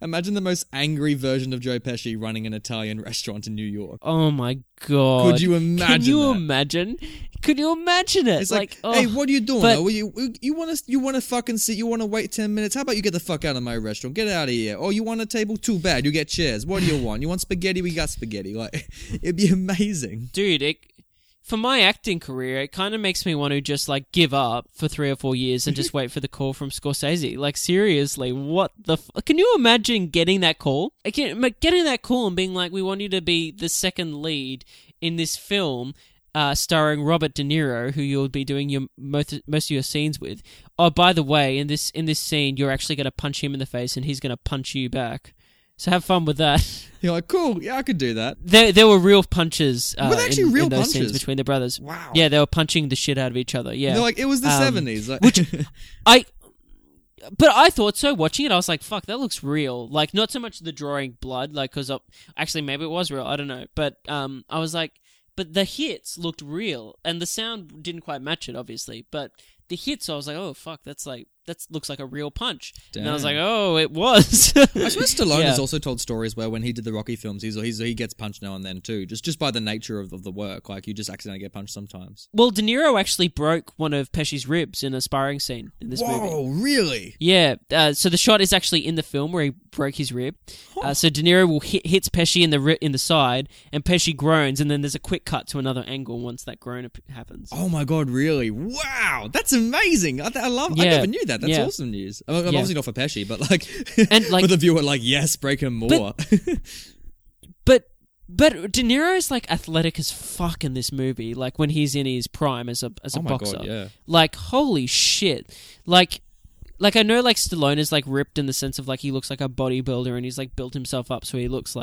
imagine the most angry version of Joe Pesci running an Italian restaurant in New York. Oh, my God. Could you imagine Could you imagine it? It's like hey, what are you doing? You want to fucking sit? You want to wait 10 minutes? How about you get the fuck out of my restaurant? Get out of here. Oh, you want a table? Too bad. You get chairs. What do you want? You want spaghetti? We got spaghetti. Like, it'd be amazing. Dude, for my acting career, it kind of makes me want to just, give up for 3 or 4 years and just wait for the call from Scorsese. Like, seriously, what the... Can you imagine getting that call? Getting that call and being like, we want you to be the second lead in this film... starring Robert De Niro, who you'll be doing your most of your scenes with. Oh, by the way, in this scene, you're actually going to punch him in the face, and he's going to punch you back. So have fun with that. You're like, cool, yeah, I could do that. There were real punches. Were there actually real punches scenes between the brothers? Wow. Yeah, they were punching the shit out of each other. Yeah, they're like, it was the 70s. But I thought so. Watching it, I was like, fuck, that looks real. Like, not so much the drawing blood, because actually maybe it was real. I don't know. But I was like. But the hits looked real, and the sound didn't quite match it, obviously. But the hits, I was like, oh, fuck, that looks like a real punch. Damn. And I was like, oh, it was. I suppose Stallone has also told stories where when he did the Rocky films, he gets punched now and then too, just by the nature of the work. Like, you just accidentally get punched sometimes. Well, De Niro actually broke one of Pesci's ribs in a sparring scene in this movie. Oh, really? Yeah. So the shot is actually in the film where he broke his rib. Huh. So De Niro hits Pesci in the side, and Pesci groans, and then there's a quick cut to another angle once that groan happens. Oh my God, really? Wow, that's amazing. I love. Yeah. I never knew that. That's awesome news. I mean, obviously not for Pesci, but for the viewer, yes, break him more. But De Niro is athletic as fuck in this movie. Like when he's in his prime as a boxer. God, yeah. Holy shit. I know Stallone is ripped in the sense of he looks like a bodybuilder and he's built himself up so he looks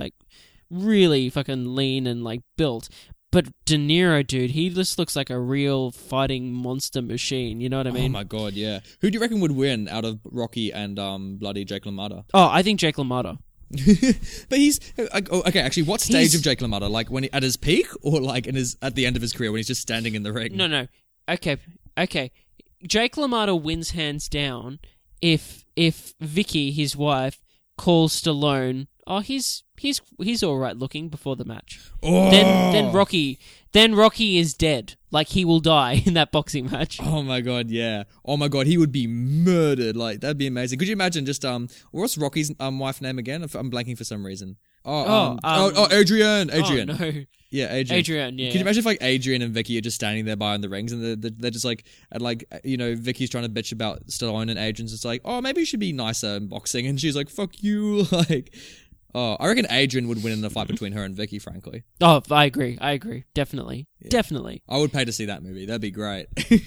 really fucking lean and built. But De Niro, dude, he just looks like a real fighting monster machine. You know what I mean? Oh, my God, yeah. Who do you reckon would win out of Rocky and bloody Jake LaMotta? Oh, I think Jake LaMotta. But he's... Okay, actually, what stage of Jake LaMotta? At his peak or at the end of his career when he's just standing in the ring? No. Okay. Jake LaMotta wins hands down if Vicky, his wife, calls Stallone... Oh, he's all right looking before the match. Oh. Then Rocky is dead. He will die in that boxing match. Oh my God, yeah. Oh my God, he would be murdered. That'd be amazing. Could you imagine just what's Rocky's wife name again? I'm blanking for some reason. Adrian. Oh, no. Yeah, Adrian. Yeah. Could you imagine if Adrian and Vicky are just standing there behind the rings and they're just Vicky's trying to bitch about Stallone and Adrian's just oh, maybe you should be nicer in boxing, and she's like, fuck you, Oh, I reckon Adrian would win in the fight between her and Vicky, frankly. Oh, I agree. Definitely. Yeah. Definitely. I would pay to see that movie. That'd be great. Do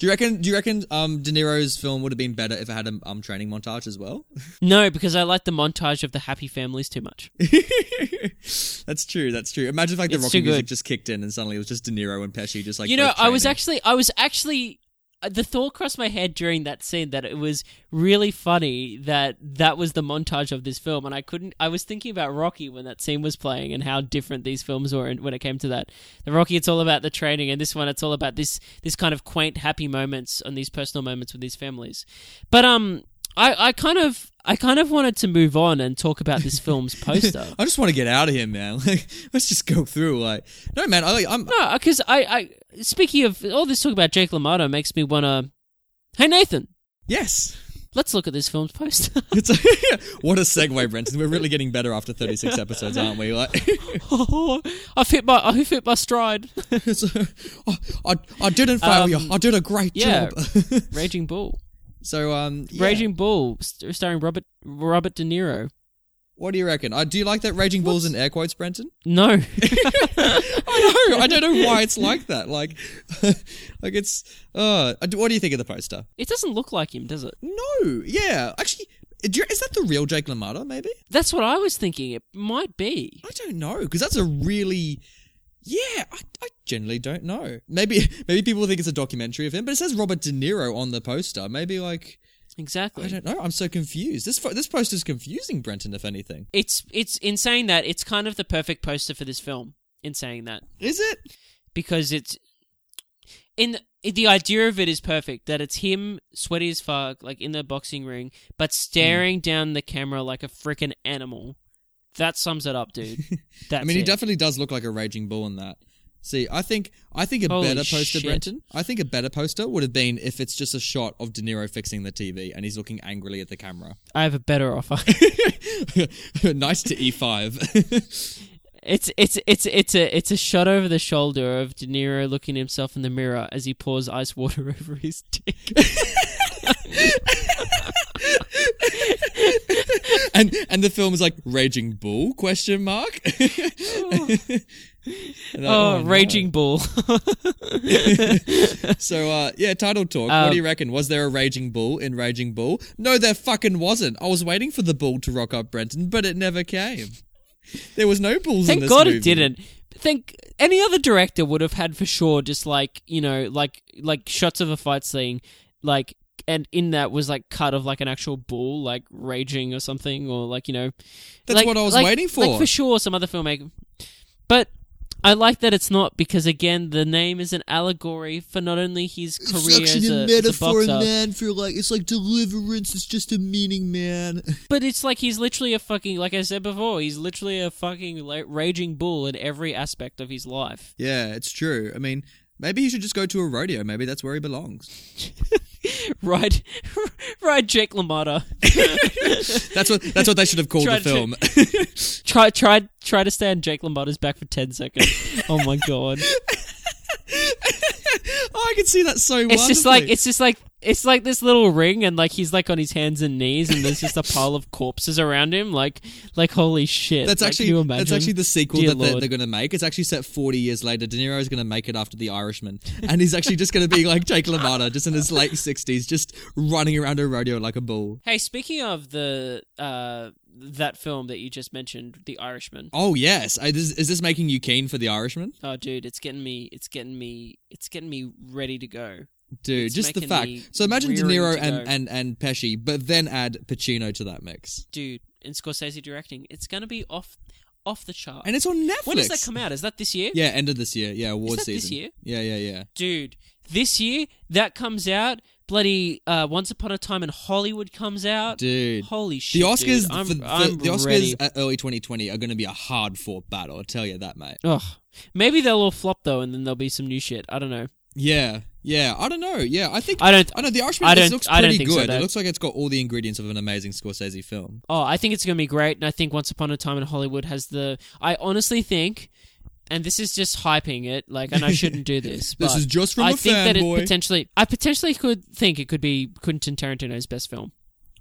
you reckon De Niro's film would have been better if it had a training montage as well? No, because I like the montage of the happy families too much. That's true. Imagine if the Rocky music just kicked in and suddenly it was just De Niro and Pesci just I was actually the thought crossed my head during that scene that it was really funny that was the montage of this film, and I was thinking about Rocky when that scene was playing and how different these films were when it came to that. The Rocky, it's all about the training, and this one, it's all about this kind of quaint, happy moments and these personal moments with these families. But I kind of wanted to move on and talk about this film's poster. I just want to get out of here, man. Let's just go through. No, man. Speaking of all this talk about Jake LaMotta, makes me want to. Hey, Nathan. Yes. Let's look at this film's poster. What a segue, Brenton. We're really getting better after 36 episodes, aren't we? I've hit my stride. I didn't fail you. I did a great job. Raging Bull. So, yeah. Raging Bull, starring Robert De Niro. What do you reckon? Do you like that Raging Bull's in air quotes, Brenton? No. I know. I don't know why it's like that. Like it's... what do you think of the poster? It doesn't look like him, does it? No. Yeah. Actually, is that the real Jake LaMotta, maybe? That's what I was thinking. It might be. I don't know, because that's a really... Yeah, I generally don't know. Maybe people think it's a documentary of him, but it says Robert De Niro on the poster. Maybe like... Exactly. I don't know. I'm so confused. This poster's confusing, Brenton, if anything. It's in saying that, it's kind of the perfect poster for this film, in saying that. Is it? Because it's... The idea of it is perfect, that it's him, sweaty as fuck, like in the boxing ring, but staring down the camera like a freaking animal. That sums it up, dude. That's he definitely does look like a raging bull in that. See, I think a better poster, Brenton. I think a better poster would have been if it's just a shot of De Niro fixing the TV and he's looking angrily at the camera. I have a better offer. Nice to E5. It's a shot over the shoulder of De Niro looking at himself in the mirror as he pours ice water over his dick. And the film is like Raging Bull ? Oh, Raging Bull. So title talk. What do you reckon? Was there a Raging Bull in Raging Bull? No, there fucking wasn't. I was waiting for the bull to rock up, Brenton, but it never came. There was no bulls in this movie. Thank God it didn't. Think any other director would have had for sure, just like, you know, like shots of a fight scene, like. And in that was like cut of like an actual bull, like raging or something, or like, you know, that's like, what I was waiting for. Like for sure, some other filmmaker. But I like that it's not, because again, the name is an allegory for not only his career as a boxer. It's actually a metaphor, man. For like, it's like deliverance. It's just a meaning, man. But it's like he's literally a fucking, like I said before, he's literally a fucking raging bull in every aspect of his life. Yeah, it's true. I mean, maybe he should just go to a rodeo. Maybe that's where he belongs. Ride Jake LaMotta. That's what they should have called the film. Try to stand Jake LaMotta's back for 10 seconds. Oh my god! Oh, I can see that so well. It's like this little ring, and like he's like on his hands and knees, and there's just a pile of corpses around him. Like holy shit! That's actually the sequel that they're going to make. It's actually set 40 years later. De Niro is going to make it after The Irishman, and he's actually just going to be like Jake LaMotta, just in his late 60s, just running around a rodeo like a bull. Hey, speaking of the that film that you just mentioned, The Irishman. Oh yes, is this making you keen for The Irishman? Oh dude, it's getting me ready to go. Dude, it's just the fact. So imagine De Niro and Pesci, but then add Pacino to that mix. Dude, and Scorsese directing. It's going to be off the chart. And it's on Netflix. When does that come out? Is that this year? Yeah, end of this year. Yeah, awards season. Is that this year? Yeah. Dude, this year, that comes out. Bloody Once Upon a Time in Hollywood comes out. Dude. Holy shit, the Oscars, dude. The Oscars at early 2020 are going to be a hard-fought battle. I'll tell you that, mate. Ugh. Maybe they'll all flop, though, and then there'll be some new shit. I don't know. Yeah, I don't know. Yeah, I don't know. The Irishman looks pretty good. So, it looks like it's got all the ingredients of an amazing Scorsese film. Oh, I think it's going to be great, and I think Once Upon a Time in Hollywood has the... I honestly think, and this is just hyping it, like, and I shouldn't do this, but... This is just from a fanboy. I potentially could think it could be Quentin Tarantino's best film.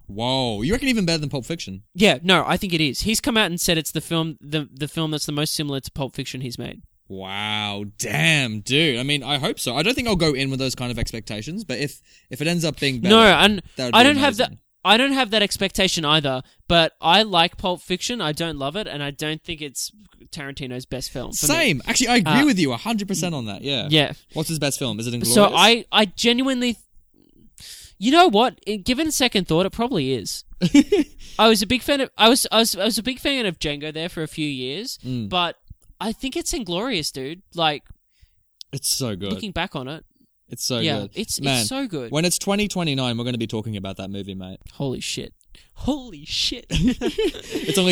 Whoa, you reckon even better than Pulp Fiction? Yeah, no, I think it is. He's come out and said it's the film that's the most similar to Pulp Fiction he's made. Wow, damn, dude. I mean, I hope so. I don't think I'll go in with those kind of expectations, but if it ends up being better, I don't have that expectation either, but I like Pulp Fiction. I don't love it, and I don't think it's Tarantino's best film. Same. Me. Actually, I agree with you 100% on that, yeah. Yeah. What's his best film? Is it Inglourious? So I genuinely... You know what? Given second thought, it probably is. I was a big fan of Django there for a few years, but... I think it's Inglourious, dude. Like, it's so good. Looking back on it, it's so good. Yeah, it's so good. When it's 2029, we're going to be talking about that movie, mate. Holy shit! It's only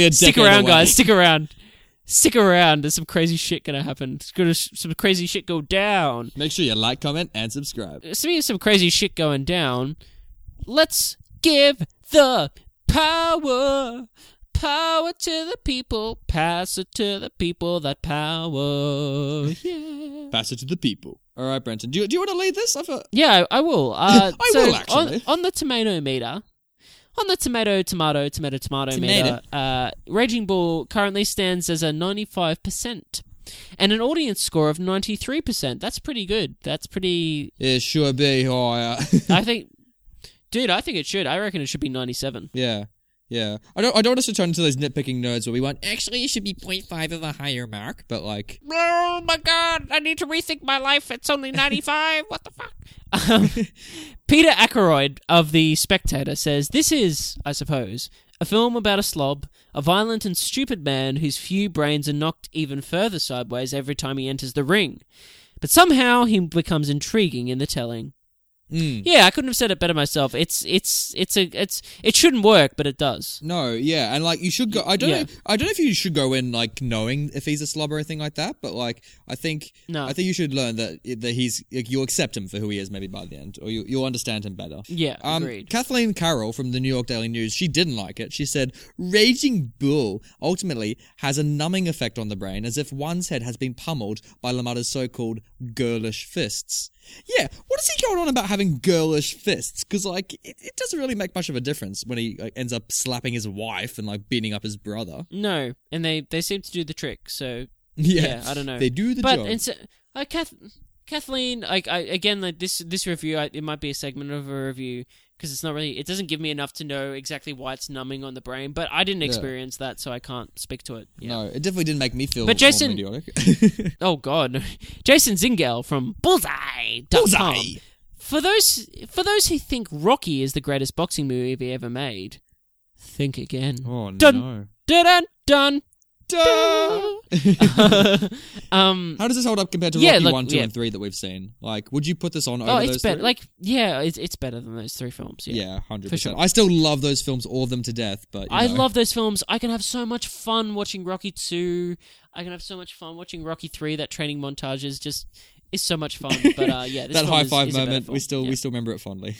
a decade. Stick around, away. Guys. Stick around. There's some crazy shit going to happen. It's going to some crazy shit go down. Make sure you like, comment, and subscribe. Speaking of some crazy shit going down, let's give the power. Power to the people, pass it to the people, that power, yeah. Pass it to the people. All right, Brenton, do you want to lead this? Yeah, I will. I will, actually. On the tomato meter, on the tomato meter, Raging Bull currently stands as a 95%. And an audience score of 93%. That's pretty good. That's pretty... It should be higher. I think... Dude, I think it should. I reckon it should be 97. Yeah. Yeah. I don't want us to turn into those nitpicking nerds where we want... Actually, it should be 0.5 of a higher mark, but like... Oh my god, I need to rethink my life. It's only 95. What the fuck? Peter Ackroyd of The Spectator says, this is, I suppose... a film about a slob, a violent and stupid man whose few brains are knocked even further sideways every time he enters the ring. But somehow he becomes intriguing in the telling. Mm. Yeah, I couldn't have said it better myself. It shouldn't work, but it does. No, yeah, and like you should go. I don't know if you should go in like knowing if he's a slob or anything like that. But like, I think you should learn that he's like, you'll accept him for who he is maybe by the end, or you'll understand him better. Yeah, agreed. Kathleen Carroll from the New York Daily News, she didn't like it. She said, "Raging Bull ultimately has a numbing effect on the brain, as if one's head has been pummeled by LaMotta's so-called girlish fists." Yeah, what is he going on about having girlish fists? Because, like, it doesn't really make much of a difference when he ends up slapping his wife and, like, beating up his brother. No, and they seem to do the trick, so... Yeah, I don't know. They do the job. But, so, Kathleen, this review, it might be a segment of a review, because it's not really... It doesn't give me enough to know exactly why it's numbing on the brain, but I didn't experience that, so I can't speak to it. Yeah. No, it definitely didn't make me feel more idiotic. Oh, God. Jason Zingale from Bullseye.com. For those who think Rocky is the greatest boxing movie ever made, think again. Oh, no. Dun, dun, dun, dun. How does this hold up compared to Rocky 1, 2, and 3 that we've seen? Like, would you put this on over those three? Like, yeah, it's better than those three films. Yeah, 100%. For sure. I still love those films, all of them to death. But I love those films. I can have so much fun watching Rocky 2. I can have so much fun watching Rocky 3. That training montage is just... It's so much fun, but yeah, this that high five moment we still remember it fondly.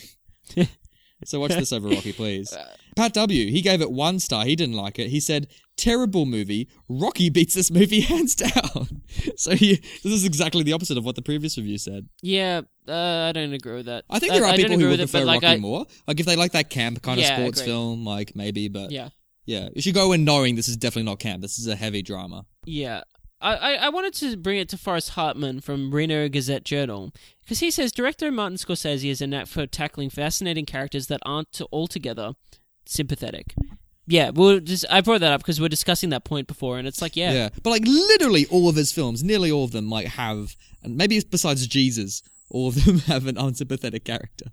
So watch this over Rocky, please. Pat W. He gave it 1 star. He didn't like it. He said, "Terrible movie. Rocky beats this movie hands down." So this is exactly the opposite of what the previous review said. Yeah, I don't agree with that. I think there are people who would prefer Rocky more. Like if they like that camp kind of sports film, like maybe, but yeah, you should go in knowing this is definitely not camp. This is a heavy drama. Yeah. I wanted to bring it to Forrest Hartman from Reno Gazette Journal, because he says, director Martin Scorsese has a knack for tackling fascinating characters that aren't altogether sympathetic. Yeah, I brought that up because we're discussing that point before, and it's like, yeah. But like literally all of his films, nearly all of them, like have, and maybe besides Jesus, all of them have an unsympathetic character.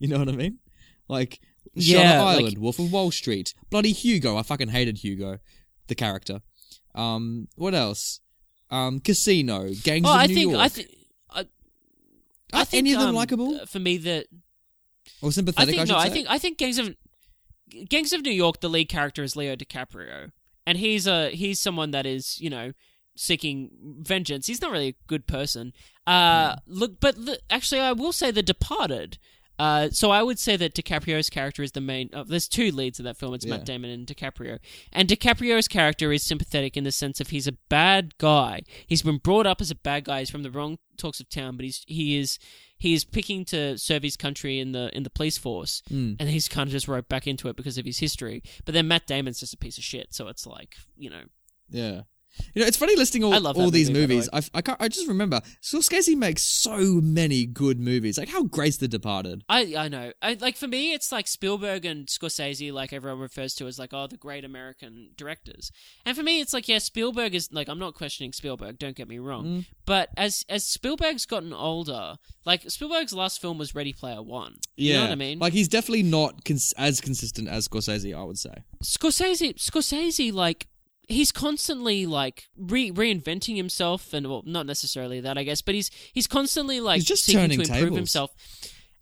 You know what I mean? Like, Shutter Island, Wolf of Wall Street, bloody Hugo, I fucking hated Hugo, the character. What else? Casino, Gangs of New York. I think any of them likable? For me, or sympathetic, I should say. I think Gangs of New York, the lead character is Leo DiCaprio. And he's someone that is, you know, seeking vengeance. He's not really a good person. Actually, I will say The Departed. So I would say that DiCaprio's character is the main... there's two leads in that film. It's Matt Damon and DiCaprio. And DiCaprio's character is sympathetic in the sense of he's a bad guy. He's been brought up as a bad guy. He's from the wrong talks of town, but he is picking to serve his country in the police force. Mm. And he's kind of just roped back into it because of his history. But then Matt Damon's just a piece of shit. So it's like, you know... Yeah. You know, it's funny listing all these movies. I just remember Scorsese makes so many good movies. Like how great's The Departed. I know. Like for me, it's like Spielberg and Scorsese. Like everyone refers to as like the great American directors. And for me, it's like Spielberg is like I'm not questioning Spielberg. Don't get me wrong. Mm. But as Spielberg's gotten older, like Spielberg's last film was Ready Player One. Yeah. You know what I mean? Like he's definitely not as consistent as Scorsese. I would say Scorsese like. He's constantly, like, reinventing himself, and, well, not necessarily that, I guess, but he's constantly, like, seeking to improve himself.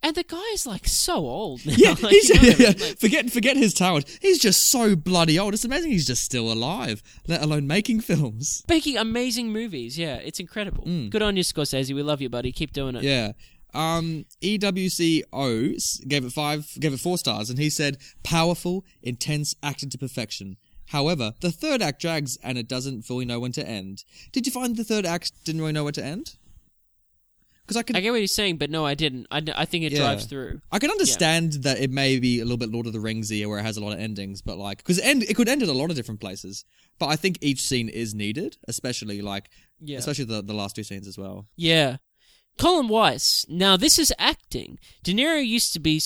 And the guy's, like, so old now. Yeah, like, forget his talent. He's just so bloody old. It's amazing he's just still alive, let alone making films. Making amazing movies, yeah. It's incredible. Mm. Good on you, Scorsese. We love you, buddy. Keep doing it. Yeah. EWCO gave it 4 stars, and he said, powerful, intense, acted to perfection. However, the third act drags, and it doesn't fully know when to end. Did you find the third act didn't really know where to end? Because I get what he's saying, but no, I didn't. I think it drives through. I can understand that it may be a little bit Lord of the Rings-y, where it has a lot of endings, but like, because it could end at a lot of different places. But I think each scene is needed, especially like, especially the last 2 scenes as well. Yeah. Colin Weiss. Now, this is acting. De Niro used to be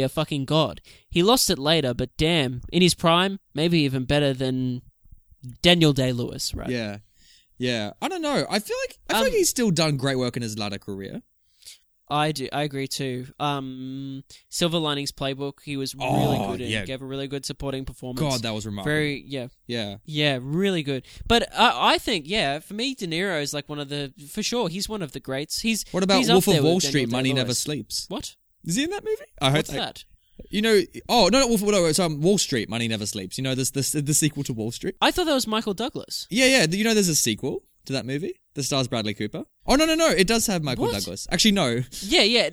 a fucking god. He lost it later, but damn, in his prime, maybe even better than Daniel Day-Lewis, right? Yeah. Yeah, I don't know. I feel like he's still done great work in his latter career. I do. I agree too. Silver Linings Playbook. He was really good. He gave a really good supporting performance. God, that was remarkable. Very, really good. But I think, for me, De Niro is like for sure, he's one of the greats. What about Wolf of Wall Street? Money Never Sleeps. What? Is he in that movie? What's that? You know, Wall Street, Money Never Sleeps. You know, there's the sequel to Wall Street. I thought that was Michael Douglas. Yeah. You know, there's a sequel to that movie that stars Bradley Cooper. Oh, no. It does have Michael Douglas. Actually, no. Yeah.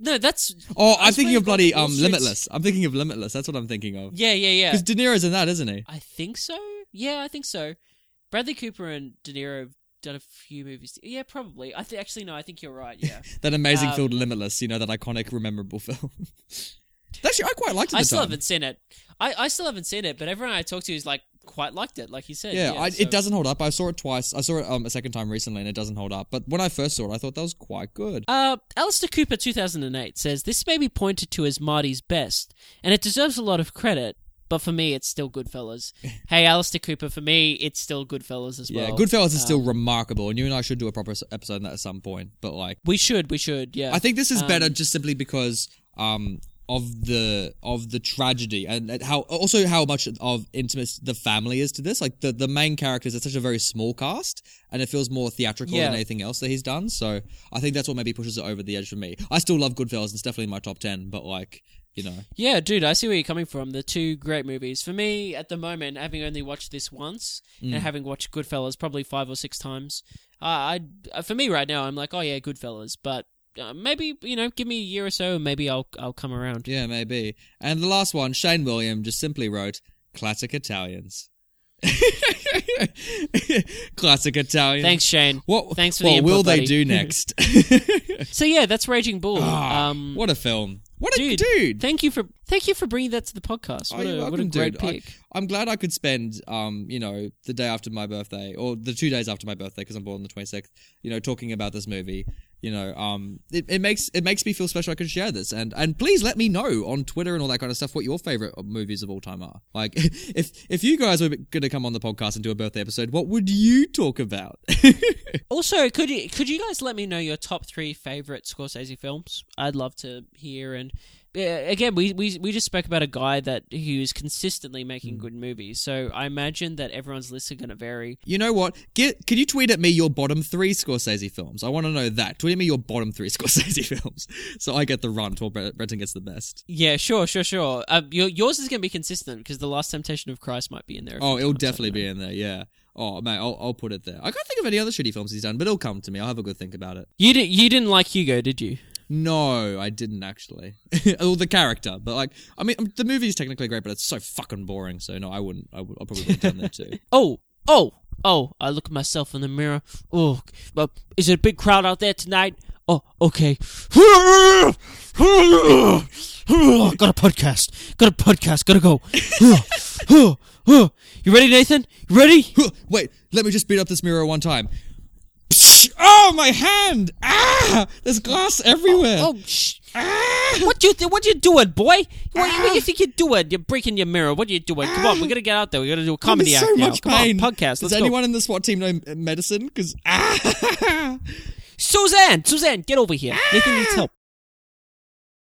No, that's... Oh, I'm thinking of bloody Limitless. I'm thinking of Limitless. That's what I'm thinking of. Yeah. Because De Niro's in that, isn't he? I think so. Yeah, I think so. Bradley Cooper and De Niro have done a few movies. Yeah, probably. I think you're right, yeah. That amazing film, Limitless. You know, that iconic, rememberable film. Actually, I quite liked it. I still haven't seen it, but everyone I talked to is like quite liked it, like you said. Yeah, it doesn't hold up. I saw it twice. I saw it a second time recently, and it doesn't hold up. But when I first saw it, I thought that was quite good. Alistair Cooper, 2008, says this may be pointed to as Marty's best, and it deserves a lot of credit. But for me, it's still Goodfellas. Hey, Alistair Cooper, for me, it's still Goodfellas as well. Yeah, Goodfellas is still remarkable, and you and I should do a proper episode on that at some point. But like, we should. Yeah, I think this is better just simply because of the tragedy and how much of intimate the family is to this. Like the main characters, it's such a very small cast, and it feels more theatrical than anything else that he's done. So I think that's what maybe pushes it over the edge for me. I still love Goodfellas, and it's definitely in my top 10, but like, you know. Yeah, dude, I see where you're coming from. The 2 great movies. For me, at the moment, having only watched this once and having watched Goodfellas probably 5 or 6 times, for me right now, I'm like, oh yeah, Goodfellas, but maybe, you know, give me a year or so and maybe I'll come around. Yeah, maybe. And the last one, Shane William just simply wrote, classic Italians. Classic Italians. Thanks, Shane. Thanks for the input, will buddy. They do next? So yeah, that's Raging Bull. What a film. What a dude. Thank you for bringing that to the podcast. What a great pick. I'm glad I could spend the day after my birthday, or the 2 days after my birthday, because I'm born on the 26th, you know, talking about this movie. You know, it makes me feel special I can share this. And please let me know on Twitter and all that kind of stuff what your favorite movies of all time are. Like, if you guys were going to come on the podcast and do a birthday episode, what would you talk about? Also, could you guys let me know your top 3 favorite Scorsese films? I'd love to hear. And again, we just spoke about a guy that who's consistently making good movies, so I imagine that everyone's lists are going to vary. You know what? Can you tweet at me your bottom 3 Scorsese films? I want to know that. Tweet at me your bottom 3 Scorsese films, so I get the runt or Brenton gets the best. Yeah, sure. Yours is going to be consistent because The Last Temptation of Christ might be in there. Oh, it'll definitely be in there. Yeah. Oh, mate, I'll put it there. I can't think of any other shitty films he's done, but it'll come to me. I'll have a good think about it. You didn't like Hugo, did you? No, I didn't actually. Or the character, but like, I mean, the movie's technically great, but it's so fucking boring. So no, I wouldn't. I probably would have done that too. Oh! I look at myself in the mirror. Oh, well, is it a big crowd out there tonight? Oh, okay. Got a podcast. Gotta go. You ready, Nathan? You ready? Wait, let me just beat up this mirror one time. Oh, my hand! Ah! There's glass everywhere. Ah! What you doing, boy? What do you think you're doing? You're breaking your mirror. What are you doing? Come on, we're going to get out there. We're going to do a comedy act now. Come on, podcast. Does anyone in the SWAT team know medicine? Because... Suzanne! Get over here. Nathan needs help.